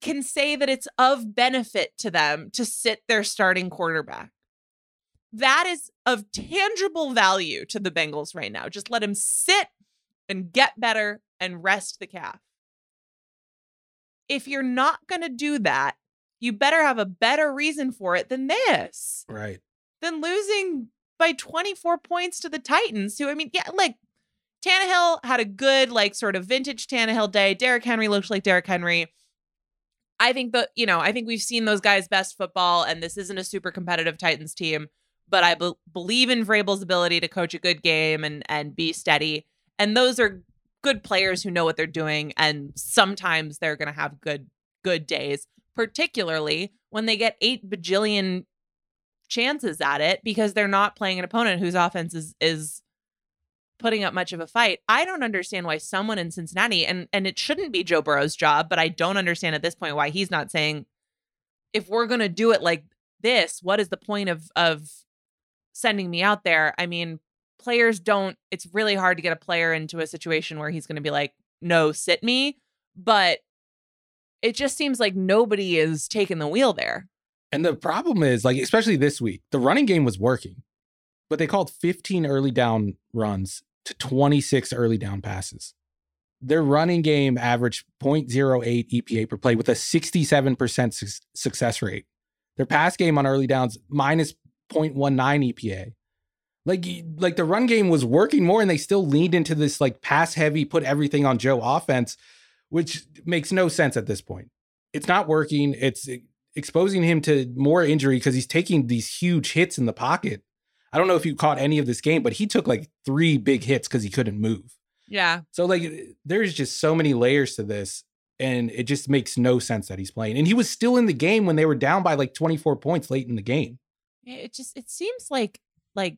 can say that it's of benefit to them to sit their starting quarterback. That is of tangible value to the Bengals right now. Just let him sit and get better and rest the calf. If you're not going to do that, you better have a better reason for it than this. Right. Than losing by twenty-four points to the Titans, who, I mean, yeah, like Tannehill had a good, like, sort of vintage Tannehill day. Derrick Henry looks like Derrick Henry. I think the, you know, I think we've seen those guys' best football, and this isn't a super competitive Titans team, but I be- believe in Vrabel's ability to coach a good game and and be steady. And those are good players who know what they're doing. And sometimes they're going to have good, good days, particularly when they get eight bajillion chances at it because they're not playing an opponent whose offense is, is putting up much of a fight. I don't understand why someone in Cincinnati, and, and it shouldn't be Joe Burrow's job, but I don't understand at this point why he's not saying, if we're going to do it like this, what is the point of, of sending me out there? I mean, players don't, it's really hard to get a player into a situation where he's going to be like, no, sit me. But it just seems like nobody is taking the wheel there. And the problem is, like, especially this week, the running game was working, but they called fifteen early down runs to twenty-six early down passes. Their running game averaged zero point zero eight E P A per play with a sixty-seven percent su- success rate. Their pass game on early downs, minus zero point one nine E P A. Like, like the run game was working more and they still leaned into this like pass heavy, put everything on Joe offense, which makes no sense at this point. It's not working. It's exposing him to more injury because he's taking these huge hits in the pocket. I don't know if you caught any of this game, but he took like three big hits because he couldn't move. Yeah. So like there's just so many layers to this. And it just makes no sense that he's playing. And he was still in the game when they were down by like twenty-four points late in the game. It just, it seems like, like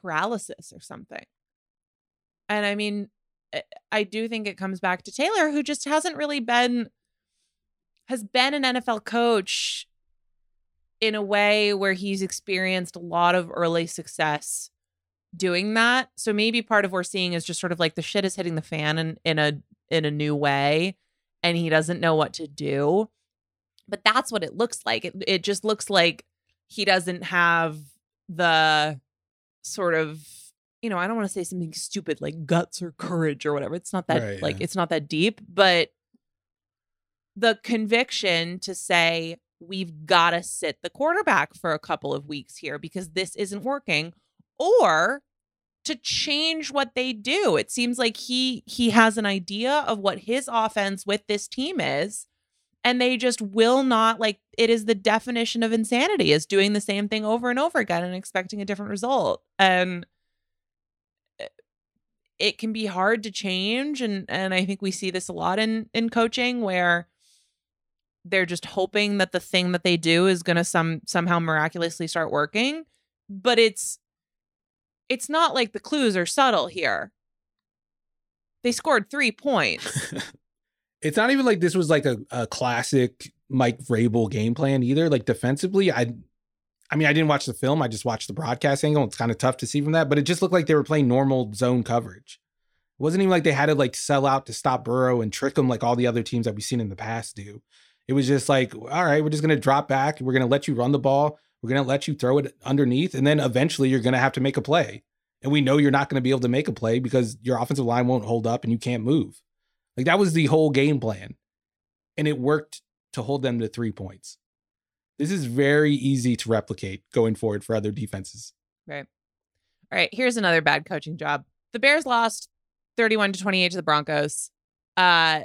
paralysis or something. And I mean, I do think it comes back to Taylor, who just hasn't really been, has been an N F L coach in a way where he's experienced a lot of early success doing that. So maybe part of what we're seeing is just sort of like the shit is hitting the fan in, in a, in a new way. And he doesn't know what to do. But that's what it looks like. It it just looks like he doesn't have the sort of, you know, I don't want to say something stupid like guts or courage or whatever. It's not that right, like yeah. It's not that deep, but the conviction to say we've got to sit the quarterback for a couple of weeks here because this isn't working, or to change what they do. It seems like he he has an idea of what his offense with this team is, and they just will not, like, it is the definition of insanity, is doing the same thing over and over again and expecting a different result. And it can be hard to change. And and I think we see this a lot in, in coaching, where they're just hoping that the thing that they do is going to some somehow miraculously start working. But it's, It's not like the clues are subtle here. They scored three points. It's not even like this was like a, a classic Mike Vrabel game plan either. Like defensively, I I mean, I didn't watch the film. I just watched the broadcast angle. It's kind of tough to see from that, but it just looked like they were playing normal zone coverage. It wasn't even like they had to like sell out to stop Burrow and trick him like all the other teams that we've seen in the past do. It was just like, all right, we're just going to drop back. We're going to let you run the ball. We're going to let you throw it underneath, and then eventually you're going to have to make a play. And we know you're not going to be able to make a play because your offensive line won't hold up and you can't move. Like, that was the whole game plan. And it worked to hold them to three points. This is very easy to replicate going forward for other defenses. Right. All right, here's another bad coaching job. The Bears lost thirty-one to twenty-eight to the Broncos. Uh,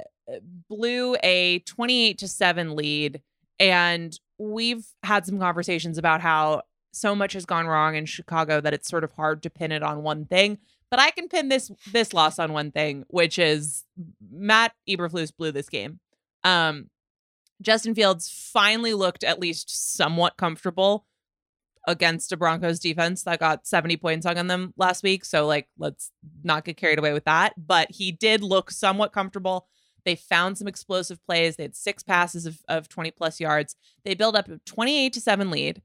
blew a twenty-eight to seven lead, and we've had some conversations about how so much has gone wrong in Chicago that it's sort of hard to pin it on one thing. But I can pin this this loss on one thing, which is Matt Eberflus blew this game. Um, Justin Fields finally looked at least somewhat comfortable against a Broncos defense that got seventy points hung on them last week. So, like, let's not get carried away with that. But he did look somewhat comfortable. They found some explosive plays. They had six passes of, of twenty plus yards. They build up a twenty-eight to seven lead.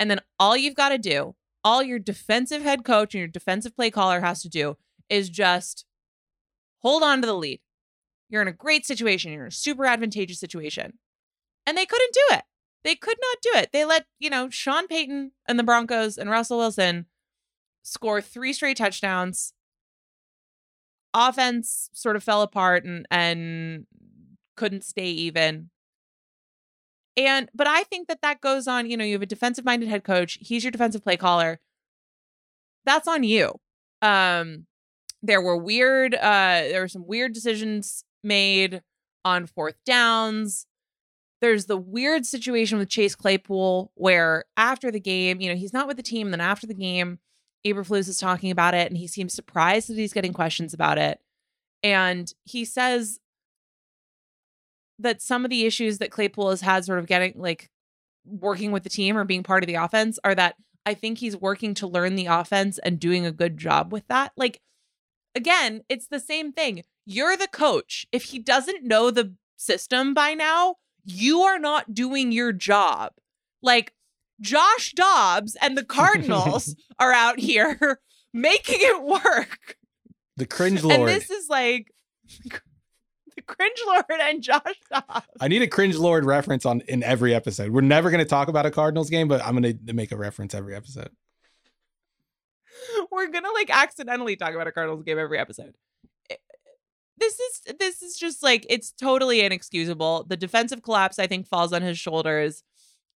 And then all you've got to do, all your defensive head coach and your defensive play caller has to do is just hold on to the lead. You're in a great situation. You're in a super advantageous situation. And they couldn't do it. They could not do it. They let, you know, Sean Payton and the Broncos and Russell Wilson score three straight touchdowns. Offense sort of fell apart and and couldn't stay even. And but I think that that goes on. You know, you have a defensive minded head coach. He's your defensive play caller. That's on you. Um, there were weird. Uh, there were some weird decisions made on fourth downs. There's the weird situation with Chase Claypool where after the game, you know, he's not with the team. Then after the game, Eberflus is talking about it, and he seems surprised that he's getting questions about it. And he says that some of the issues that Claypool has had sort of getting, like, working with the team or being part of the offense are that I think he's working to learn the offense and doing a good job with that. Like, again, it's the same thing. You're the coach. If he doesn't know the system by now, you are not doing your job. Like, Josh Dobbs and the Cardinals are out here making it work. The cringe lord. And this is like the cringe lord and Josh Dobbs. I need a cringe lord reference on in every episode. We're never going to talk about a Cardinals game, but I'm going to make a reference every episode. We're going to like accidentally talk about a Cardinals game every episode. This is this is just like, it's totally inexcusable. The defensive collapse, I think, falls on his shoulders.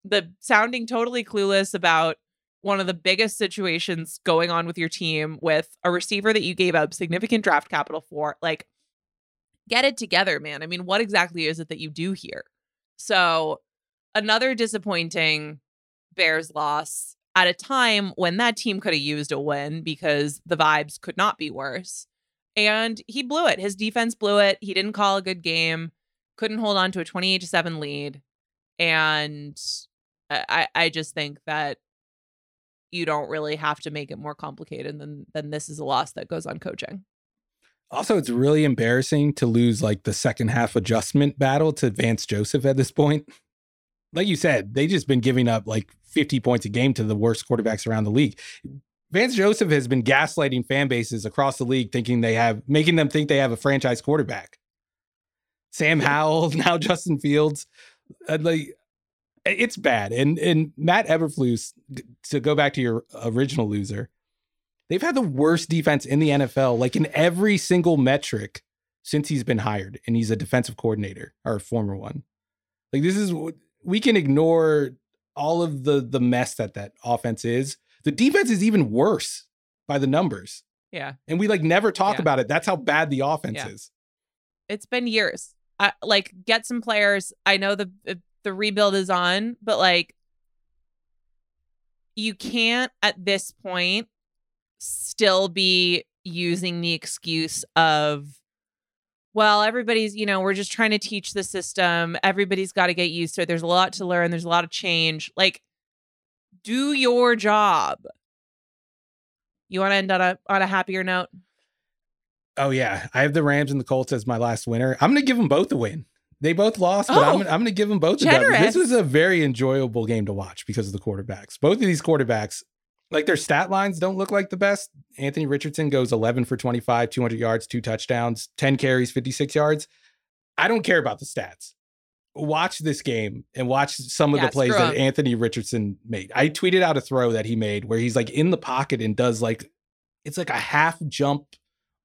The sounding totally clueless about one of the biggest situations going on with your team with a receiver that you gave up significant draft capital for. Like, get it together, man. I mean, what exactly is it that you do here? So another disappointing Bears loss at a time when that team could have used a win because the vibes could not be worse. And he blew it. His defense blew it. He didn't call a good game. couldn't hold on to a twenty-eight to seven lead. And I, I just think that you don't really have to make it more complicated than than this is a loss that goes on coaching. Also, it's really embarrassing to lose like the second half adjustment battle to Vance Joseph at this point. Like you said, they've just been giving up like fifty points a game to the worst quarterbacks around the league. Vance Joseph has been gaslighting fan bases across the league, thinking they have, making them think they have a franchise quarterback. Sam Howell, now Justin Fields. Uh, like, it's bad. And and Matt Eberflus, to go back to your original loser, they've had the worst defense in the N F L, like in every single metric since he's been hired. And he's a defensive coordinator, or a former one. Like, this is, we can ignore all of the the mess that that offense is. The defense is even worse by the numbers. Yeah. And we like never talk yeah. about it. That's how bad the offense yeah. is. It's been years. I, like, get some players. I know the the rebuild is on, but like, you can't at this point still be using the excuse of, well, everybody's, you know, we're just trying to teach the system. Everybody's got to get used to it. There's a lot to learn. There's a lot of change. Like, do your job. You want to end on a on a happier note? Oh, yeah. I have the Rams and the Colts as my last winner. I'm going to give them both a win. They both lost, but oh, I'm, I'm going to give them both generous. a win. This was a very enjoyable game to watch because of the quarterbacks. Both of these quarterbacks, like, their stat lines don't look like the best. Anthony Richardson goes eleven for twenty-five, two hundred yards, two touchdowns, ten carries, fifty-six yards. I don't care about the stats. Watch this game and watch some of yeah, the plays that Anthony Richardson made. I tweeted out a throw that he made where he's like in the pocket and does like, it's like a half jump,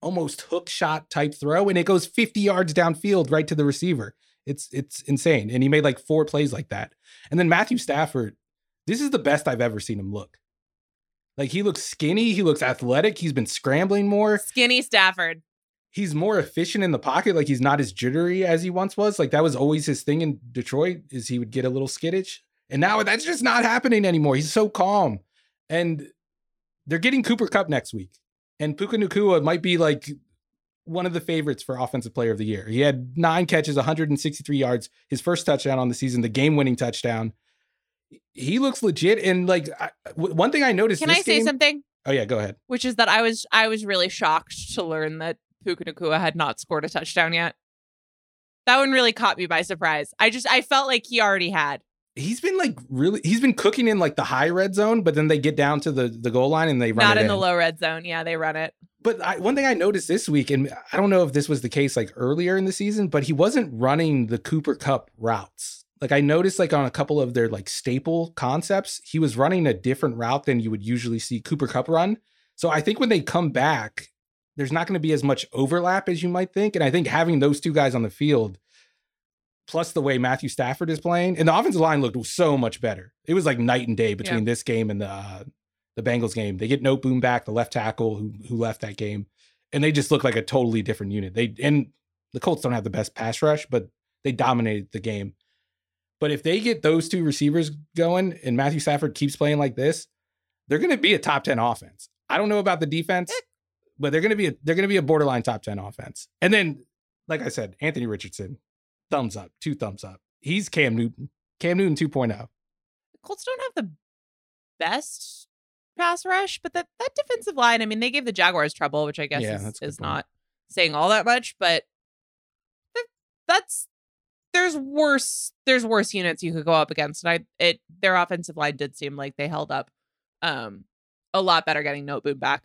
almost hook shot type throw, and it goes fifty yards downfield right to the receiver. It's it's insane. And he made like four plays like that. And then Matthew Stafford, this is the best I've ever seen him look. Like, he looks skinny. He looks athletic. He's been scrambling more. Skinny Stafford. He's more efficient in the pocket. Like, he's not as jittery as he once was. Like, that was always his thing in Detroit, is he would get a little skittish. And now that's just not happening anymore. He's so calm. And they're getting Cooper Kupp next week. And Puka Nacua might be like one of the favorites for Offensive Player of the Year. He had nine catches, one hundred sixty-three yards, his first touchdown on the season, the game-winning touchdown. He looks legit. And like, I, w- one thing I noticed. Can this I say game, something? Oh yeah, go ahead. Which is that I was I was really shocked to learn that Puka Nacua had not scored a touchdown yet. That one really caught me by surprise. I just I felt like he already had. He's been like really he's been cooking in like the high red zone, but then they get down to the, the goal line and they run not it in, in the low red zone. Yeah, they run it. But I, one thing I noticed this week, and I don't know if this was the case like earlier in the season, but he wasn't running the Cooper Kupp routes. Like, I noticed like on a couple of their like staple concepts, he was running a different route than you would usually see Cooper Kupp run. So I think when they come back, there's not going to be as much overlap as you might think. And I think having those two guys on the field, plus the way Matthew Stafford is playing, and the offensive line looked so much better. It was like night and day between yeah. this game and the uh, the Bengals game. They get Noteboom back, the left tackle who who left that game, and they just look like a totally different unit. They and the Colts don't have the best pass rush, but they dominated the game. But if they get those two receivers going and Matthew Stafford keeps playing like this, they're going to be a top ten offense. I don't know about the defense, but they're going to be a, they're going to be a borderline top ten offense. And then, like I said, Anthony Richardson. Thumbs up, two thumbs up. He's Cam Newton. Cam Newton two point oh. The Colts don't have the best pass rush, but that, that defensive line, I mean, they gave the Jaguars trouble, which I guess yeah, is, is not saying all that much, but th- that's there's worse there's worse units you could go up against. And I it their offensive line did seem like they held up um a lot better getting Noteboom back.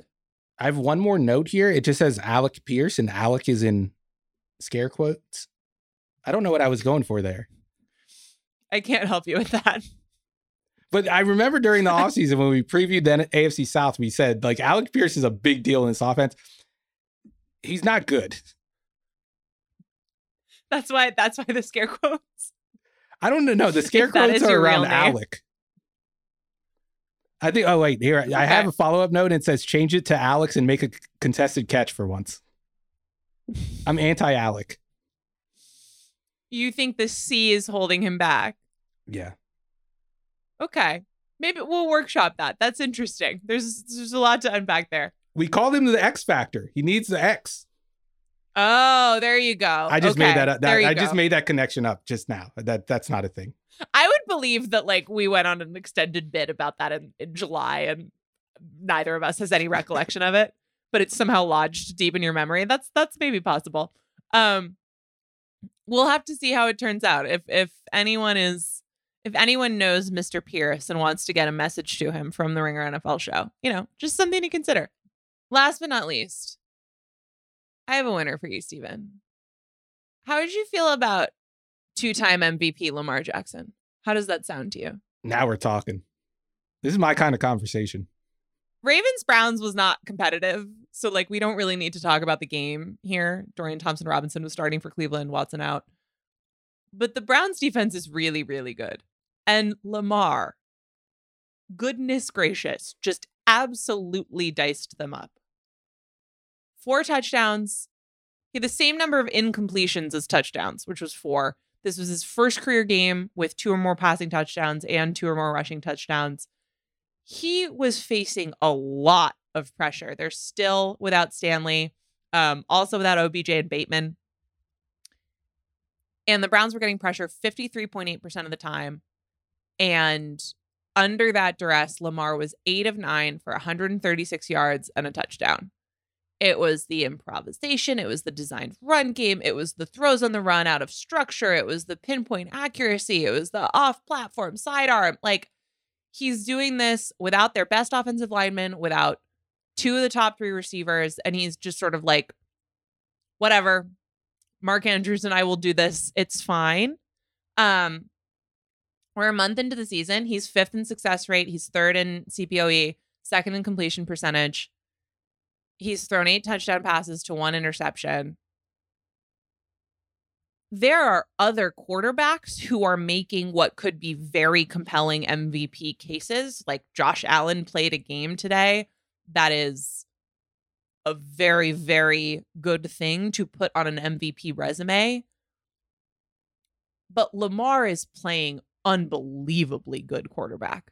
I have one more note here. It just says Alec Pierce, and Alec is in scare quotes. I don't know what I was going for there. I can't help you with that. But I remember during the offseason when we previewed the A F C South, we said, like, Alec Pierce is a big deal in this offense. He's not good. That's why That's why the scare quotes. I don't know. The scare quotes are around Alec. I think, oh, wait, here. Okay. I have a follow-up note, and it says, change it to Alex and make a contested catch for once. I'm anti-Alec. You think the C is holding him back? Yeah. Okay. Maybe we'll workshop that. That's interesting. There's there's a lot to unpack there. We called him the X Factor. He needs the X. Oh, there you go. I just okay. made that up. That, I go. just made that connection up just now. That that's not a thing. I would believe that, like, we went on an extended bit about that in, in July, and neither of us has any recollection of it, but it's somehow lodged deep in your memory. That's that's maybe possible. Um, we'll have to see how it turns out. If if anyone is, if anyone knows Mister Pierce and wants to get a message to him from the Ringer N F L show, you know, just something to consider. Last but not least, I have a winner for you, Steven. How did you feel about two-time M V P Lamar Jackson? How does that sound to you? Now we're talking. This is my kind of conversation. Ravens Browns was not competitive, so like we don't really need to talk about the game here. Dorian Thompson-Robinson was starting for Cleveland, Watson out. But the Browns defense is really, really good. And Lamar, goodness gracious, just absolutely diced them up. Four touchdowns. He had the same number of incompletions as touchdowns, which was four. This was his first career game with two or more passing touchdowns and two or more rushing touchdowns. He was facing a lot of pressure. They're still without Stanley, um, also without O B J and Bateman. And the Browns were getting pressure fifty-three point eight percent of the time. And under that duress, Lamar was eight of nine for one hundred thirty-six yards and a touchdown. It was the improvisation. It was the designed run game. It was the throws on the run out of structure. It was the pinpoint accuracy. It was the off-platform sidearm. Like, he's doing this without their best offensive lineman, without two of the top three receivers. And he's just sort of like, whatever, Mark Andrews and I will do this. It's fine. Um, we're a month into the season. He's fifth in success rate. He's third in C P O E, second in completion percentage. He's thrown eight touchdown passes to one interception. There are other quarterbacks who are making what could be very compelling M V P cases. Like Josh Allen played a game today. That is a very, very good thing to put on an M V P resume. But Lamar is playing unbelievably good quarterback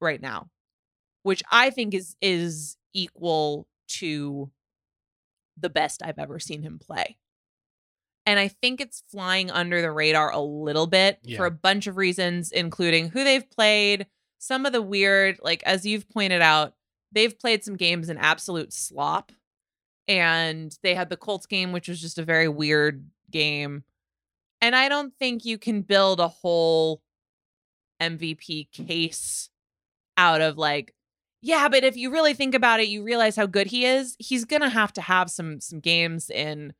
right now, which I think is is equal to the best I've ever seen him play. And I think it's flying under the radar a little bit yeah. for a bunch of reasons, including who they've played, some of the weird, like, as you've pointed out, they've played some games in absolute slop. And they had the Colts game, which was just a very weird game. And I don't think you can build a whole M V P case out of like, yeah, but if you really think about it, you realize how good he is. He's going to have to have some some games in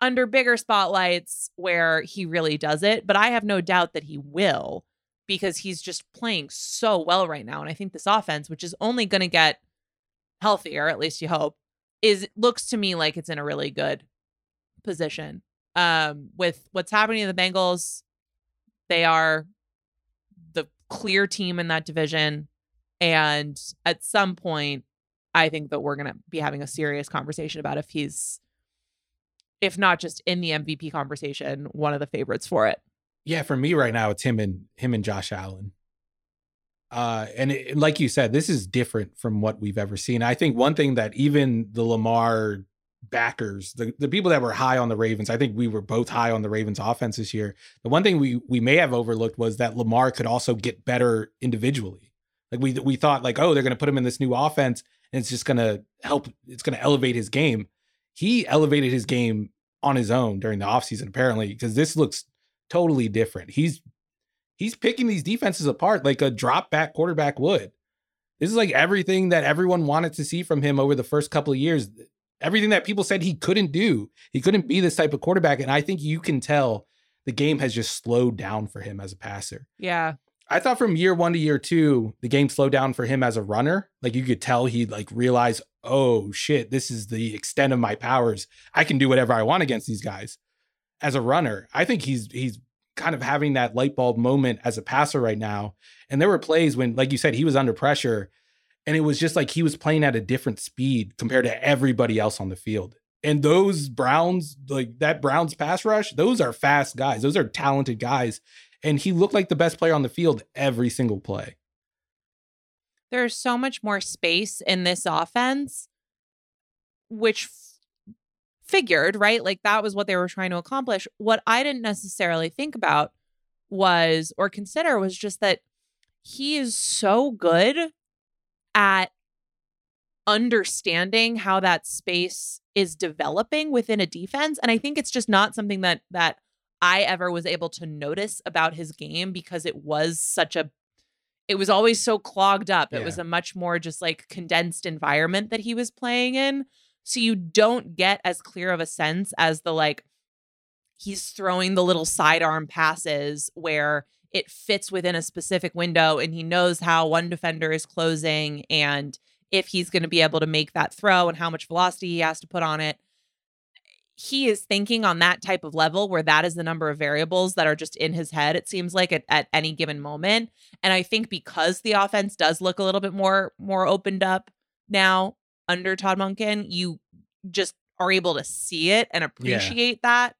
under bigger spotlights where he really does it. But I have no doubt that he will, because he's just playing so well right now. And I think this offense, which is only going to get healthier, at least you hope, is looks to me like it's in a really good position. Um, with what's happening to the Bengals, they are the clear team in that division. And at some point, I think that we're going to be having a serious conversation about if he's, if not just in the M V P conversation, one of the favorites for it. Yeah, for me right now, it's him and him and Josh Allen. Uh, and it, like you said, this is different from what we've ever seen. I think one thing that even the Lamar backers, the, the people that were high on the Ravens, I think we were both high on the Ravens offense this year. The one thing we we may have overlooked was that Lamar could also get better individually. Like we we thought like, oh, they're going to put him in this new offense and it's just going to help. It's going to elevate his game. He elevated his game on his own during the offseason, apparently, because this looks totally different. He's he's picking these defenses apart like a drop back quarterback would. This is like everything that everyone wanted to see from him over the first couple of years. Everything that people said he couldn't do. He couldn't be this type of quarterback. And I think you can tell the game has just slowed down for him as a passer. Yeah. I thought from year one to year two, the game slowed down for him as a runner. Like you could tell he like realized, oh shit, this is the extent of my powers. I can do whatever I want against these guys as a runner. I think he's, he's kind of having that light bulb moment as a passer right now. And there were plays when, like you said, he was under pressure and it was just like, he was playing at a different speed compared to everybody else on the field. And those Browns, like that Browns pass rush, those are fast guys. Those are talented guys. And he looked like the best player on the field every single play. There's so much more space in this offense, which f- figured, right? Like that was what they were trying to accomplish. What I didn't necessarily think about was, or consider, was just that he is so good at understanding how that space is developing within a defense. And I think it's just not something that that I ever was able to notice about his game, because it was such a, it was always so clogged up. Yeah. It was a much more just like condensed environment that he was playing in. So you don't get as clear of a sense as the, like, he's throwing the little sidearm passes where it fits within a specific window and he knows how one defender is closing and if he's going to be able to make that throw and how much velocity he has to put on it. He is thinking on that type of level where that is the number of variables that are just in his head, it seems like, at, at any given moment. And I think because the offense does look a little bit more more opened up now under Todd Monken, you just are able to see it and appreciate yeah. that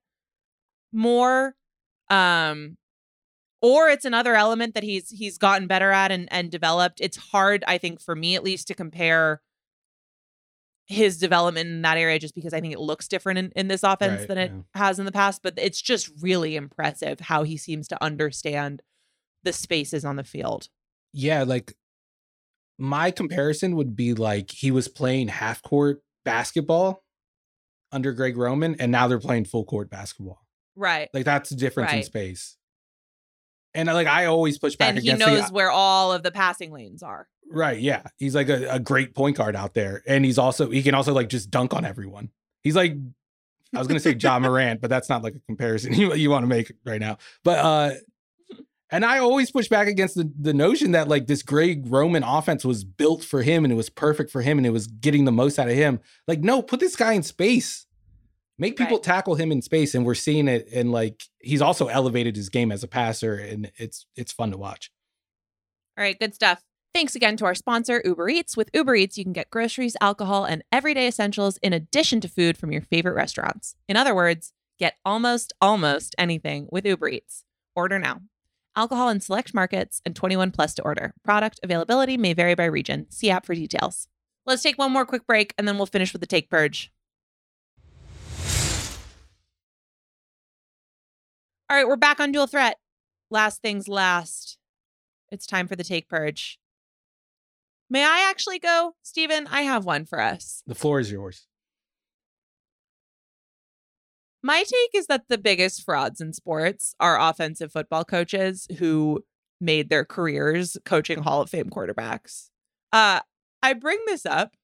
more. Um Or it's another element that he's he's gotten better at and, and developed. It's hard, I think, for me at least, to compare his development in that area, just because I think it looks different in, in this offense right, than it yeah. has in the past. But it's just really impressive how he seems to understand the spaces on the field. Yeah, like my comparison would be like he was playing half court basketball under Greg Roman, and now they're playing full court basketball. Right. Like that's the difference right. in space. And like I always push back. And he against knows the, where all of the passing lanes are. Right. Yeah. He's like a, a great point guard out there. And he's also he can also like just dunk on everyone. He's like, I was going to say John Morant, but that's not like a comparison you, you want to make right now. But uh, and I always push back against the, the notion that like this Greg Roman offense was built for him and it was perfect for him and it was getting the most out of him. Like, no, put this guy in space. Make people right. tackle him in space, and we're seeing it. And like, he's also elevated his game as a passer, and it's it's fun to watch. All right, good stuff. Thanks again to our sponsor, Uber Eats. With Uber Eats, you can get groceries, alcohol, and everyday essentials in addition to food from your favorite restaurants. In other words, get almost, almost anything with Uber Eats. Order now. Alcohol in select markets and twenty-one plus to order. Product availability may vary by region. See app for details. Let's take one more quick break, and then we'll finish with the take purge. All right, we're back on Dual Threat. Last things last. It's time for the take purge. May I actually go? Steven, I have one for us. The floor is yours. My take is that the biggest frauds in sports are offensive football coaches who made their careers coaching Hall of Fame quarterbacks. Uh, I bring this up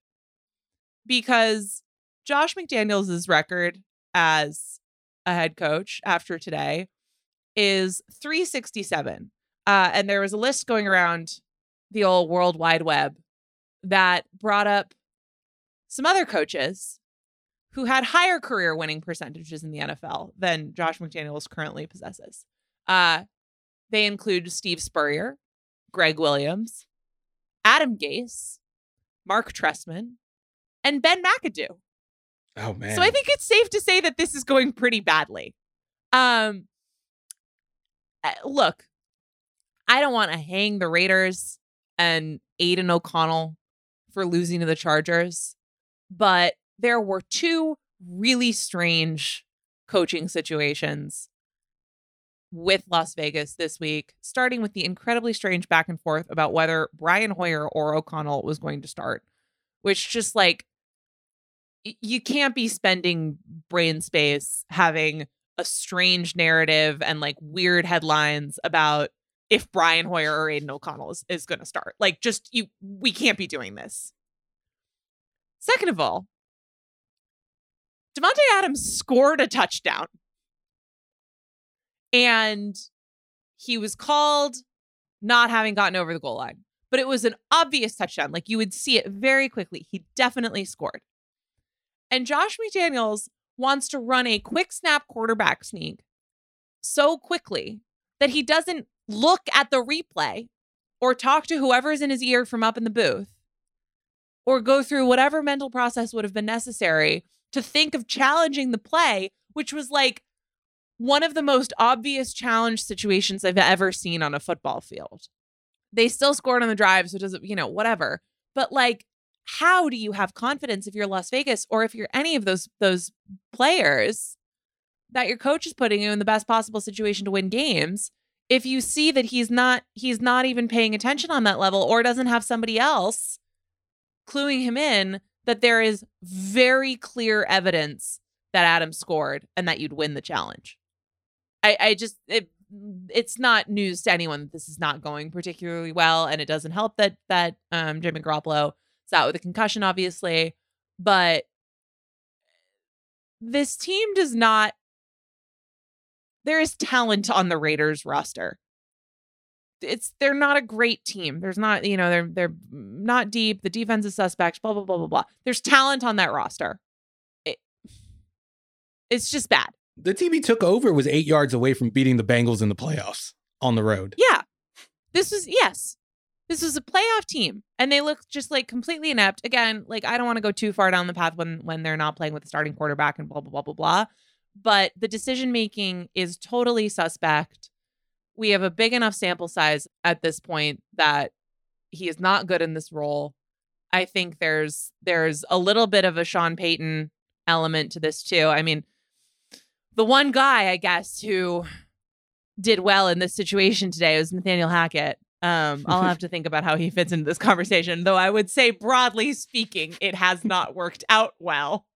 because Josh McDaniels' record as a head coach after today is three sixty-seven. Uh, and there was a list going around the old World Wide Web that brought up some other coaches who had higher career winning percentages in the N F L than Josh McDaniels currently possesses. Uh, they include Steve Spurrier, Greg Williams, Adam Gase, Mark Trestman, and Ben McAdoo. Oh, man. So I think it's safe to say that this is going pretty badly. Um, look, I don't want to hang the Raiders and Aiden O'Connell for losing to the Chargers, but there were two really strange coaching situations with Las Vegas this week, starting with the incredibly strange back and forth about whether Brian Hoyer or O'Connell was going to start, which just like, you can't be spending brain space having a strange narrative and like weird headlines about if Brian Hoyer or Aiden O'Connell is, is going to start. Like, just you, we can't be doing this. Second of all, Devontae Adams scored a touchdown and he was called not having gotten over the goal line, but it was an obvious touchdown. Like, you would see it very quickly. He definitely scored. And Josh McDaniels wants to run a quick snap quarterback sneak so quickly that he doesn't look at the replay or talk to whoever's in his ear from up in the booth or go through whatever mental process would have been necessary to think of challenging the play, which was like one of the most obvious challenge situations I've ever seen on a football field. They still scored on the drive, so it doesn't, you know, whatever. But like, how do you have confidence if you're Las Vegas or if you're any of those those players that your coach is putting you in the best possible situation to win games if you see that he's not he's not even paying attention on that level or doesn't have somebody else cluing him in that there is very clear evidence that Adam scored and that you'd win the challenge? I, I just it, it's not news to anyone that this is not going particularly well, and it doesn't help that that um, Jimmy Garoppolo is out with a concussion, obviously. But this team does not. There is talent on the Raiders roster. It's they're not a great team. There's not, you know, they're they're not deep. The defense is suspect. Blah blah blah blah blah. There's talent on that roster. It, it's just bad. The team he took over was eight yards away from beating the Bengals in the playoffs on the road. Yeah, this was yes, this was a playoff team, and they looked just like completely inept. Again, like I don't want to go too far down the path when when they're not playing with the starting quarterback and blah blah blah blah blah. But the decision making is totally suspect. We have a big enough sample size at this point that he is not good in this role. I think there's there's a little bit of a Sean Payton element to this too. I mean. The one guy, I guess, who did well in this situation today was Nathaniel Hackett. Um, I'll have to think about how he fits into this conversation, though I would say, broadly speaking, it has not worked out well.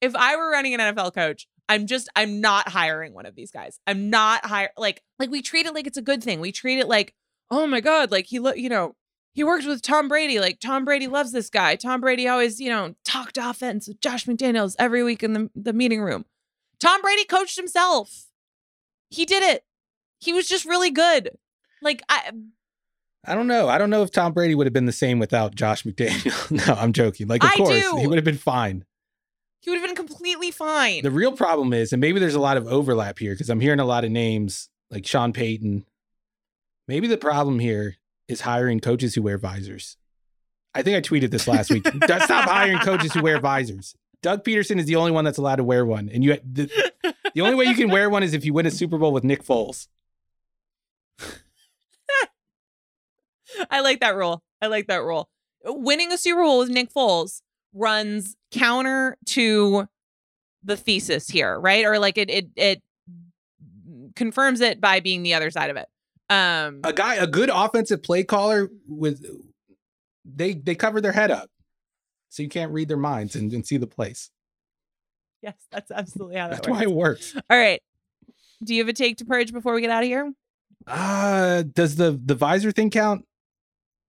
If I were running an N F L coach, I'm just I'm not hiring one of these guys. I'm not hiring like like we treat it like it's a good thing. We treat it like, oh, my God, like he look, you know, he worked with Tom Brady. Like Tom Brady loves this guy. Tom Brady always, you know, talked offense with Josh McDaniels every week in the, the meeting room. Tom Brady coached himself. He did it. He was just really good. Like, I I don't know. I don't know if Tom Brady would have been the same without Josh McDaniel. No, I'm joking. Like, of I course, do. He would have been fine. He would have been completely fine. The real problem is, and maybe there's a lot of overlap here because I'm hearing a lot of names like Sean Payton. Maybe the problem here is hiring coaches who wear visors. I think I tweeted this last week. Stop hiring coaches who wear visors. Doug Peterson is the only one that's allowed to wear one. And you, the, the only way you can wear one is if you win a Super Bowl with Nick Foles. I like that rule. I like that rule. Winning a Super Bowl with Nick Foles runs counter to the thesis here, right? Or like it it it confirms it by being the other side of it. Um, a guy, a good offensive play caller with they they cover their head up. So you can't read their minds and, and see the place. Yes, that's absolutely how that that's works. That's why it works. All right. Do you have a take to purge before we get out of here? Uh, does the, the visor thing count?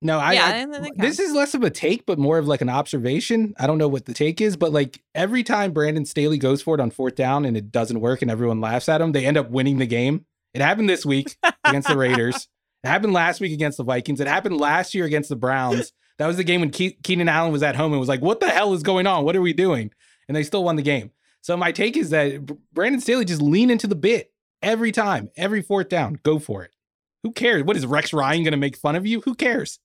No, I, yeah, I, I think that this is less of a take, but more of like an observation. I don't know what the take is, but like every time Brandon Staley goes for it on fourth down and it doesn't work and everyone laughs at him, they end up winning the game. It happened this week against the Raiders. It happened last week against the Vikings. It happened last year against the Browns. That was the game when Ke- Keenan Allen was at home and was like, what the hell is going on? What are we doing? And they still won the game. So my take is that Brandon Staley just lean into the bit every time, every fourth down. Go for it. Who cares? What is Rex Ryan going to make fun of you? Who cares?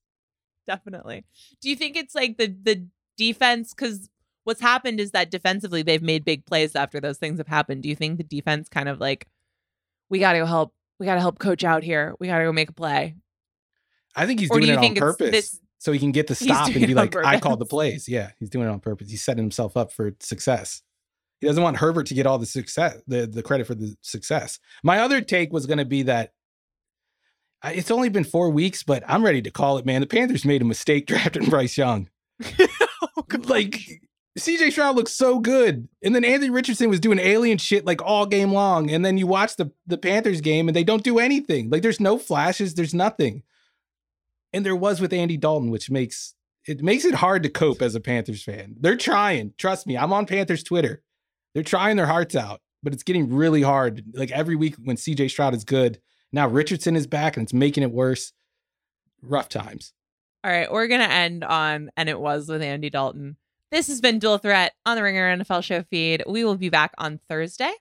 Definitely. Do you think it's like the, the defense? Because what's happened is that defensively, they've made big plays after those things have happened. Do you think the defense kind of like, we got to go help. We got to help coach out here. We got to go make a play. I think he's doing it on purpose. So he can get the stop and be like, I called the plays. Yeah, he's doing it on purpose. He's setting himself up for success. He doesn't want Herbert to get all the success, the, the credit for the success. My other take was going to be that I, it's only been four weeks, but I'm ready to call it, man. The Panthers made a mistake drafting Bryce Young. Oh, like, C J Stroud looks so good. And then Anthony Richardson was doing alien shit like all game long. And then you watch the, the Panthers game and they don't do anything. Like, there's no flashes. There's nothing. And there was with Andy Dalton, which makes it makes it hard to cope as a Panthers fan. They're trying. Trust me. I'm on Panthers Twitter. They're trying their hearts out, but it's getting really hard. Like every week when C J Stroud is good, now Richardson is back and it's making it worse. Rough times. All right. We're going to end on And It Was With Andy Dalton. This has been Dual Threat on the Ringer N F L Show feed. We will be back on Thursday.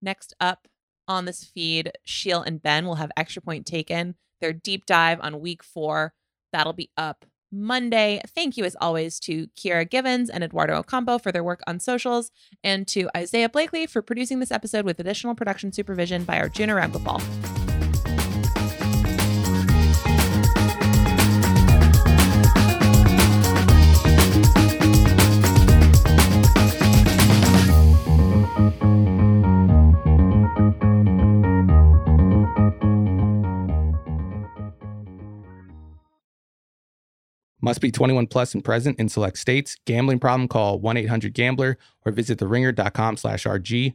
Next up on this feed, Sheil and Ben will have Extra Point Taken. Their deep dive on week four. That'll be up Monday. Thank you as always to Kiara Givens and Eduardo Ocampo for their work on socials and to Isaiah Blakely for producing this episode with additional production supervision by Arjuna Rangopal. Must be twenty-one plus and present in select states. Gambling problem? Call one eight hundred gambler or visit the ringer dot com slash R G.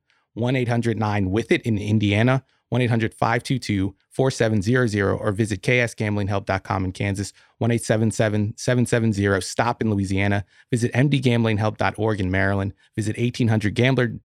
one eight hundred nine with it in Indiana, one eight hundred five two two four seven zero zero, or visit k s gambling help dot com in Kansas, one eight seven seven seven seven zero stop in Louisiana, visit m d gambling help dot org in Maryland, visit eighteen hundred gambler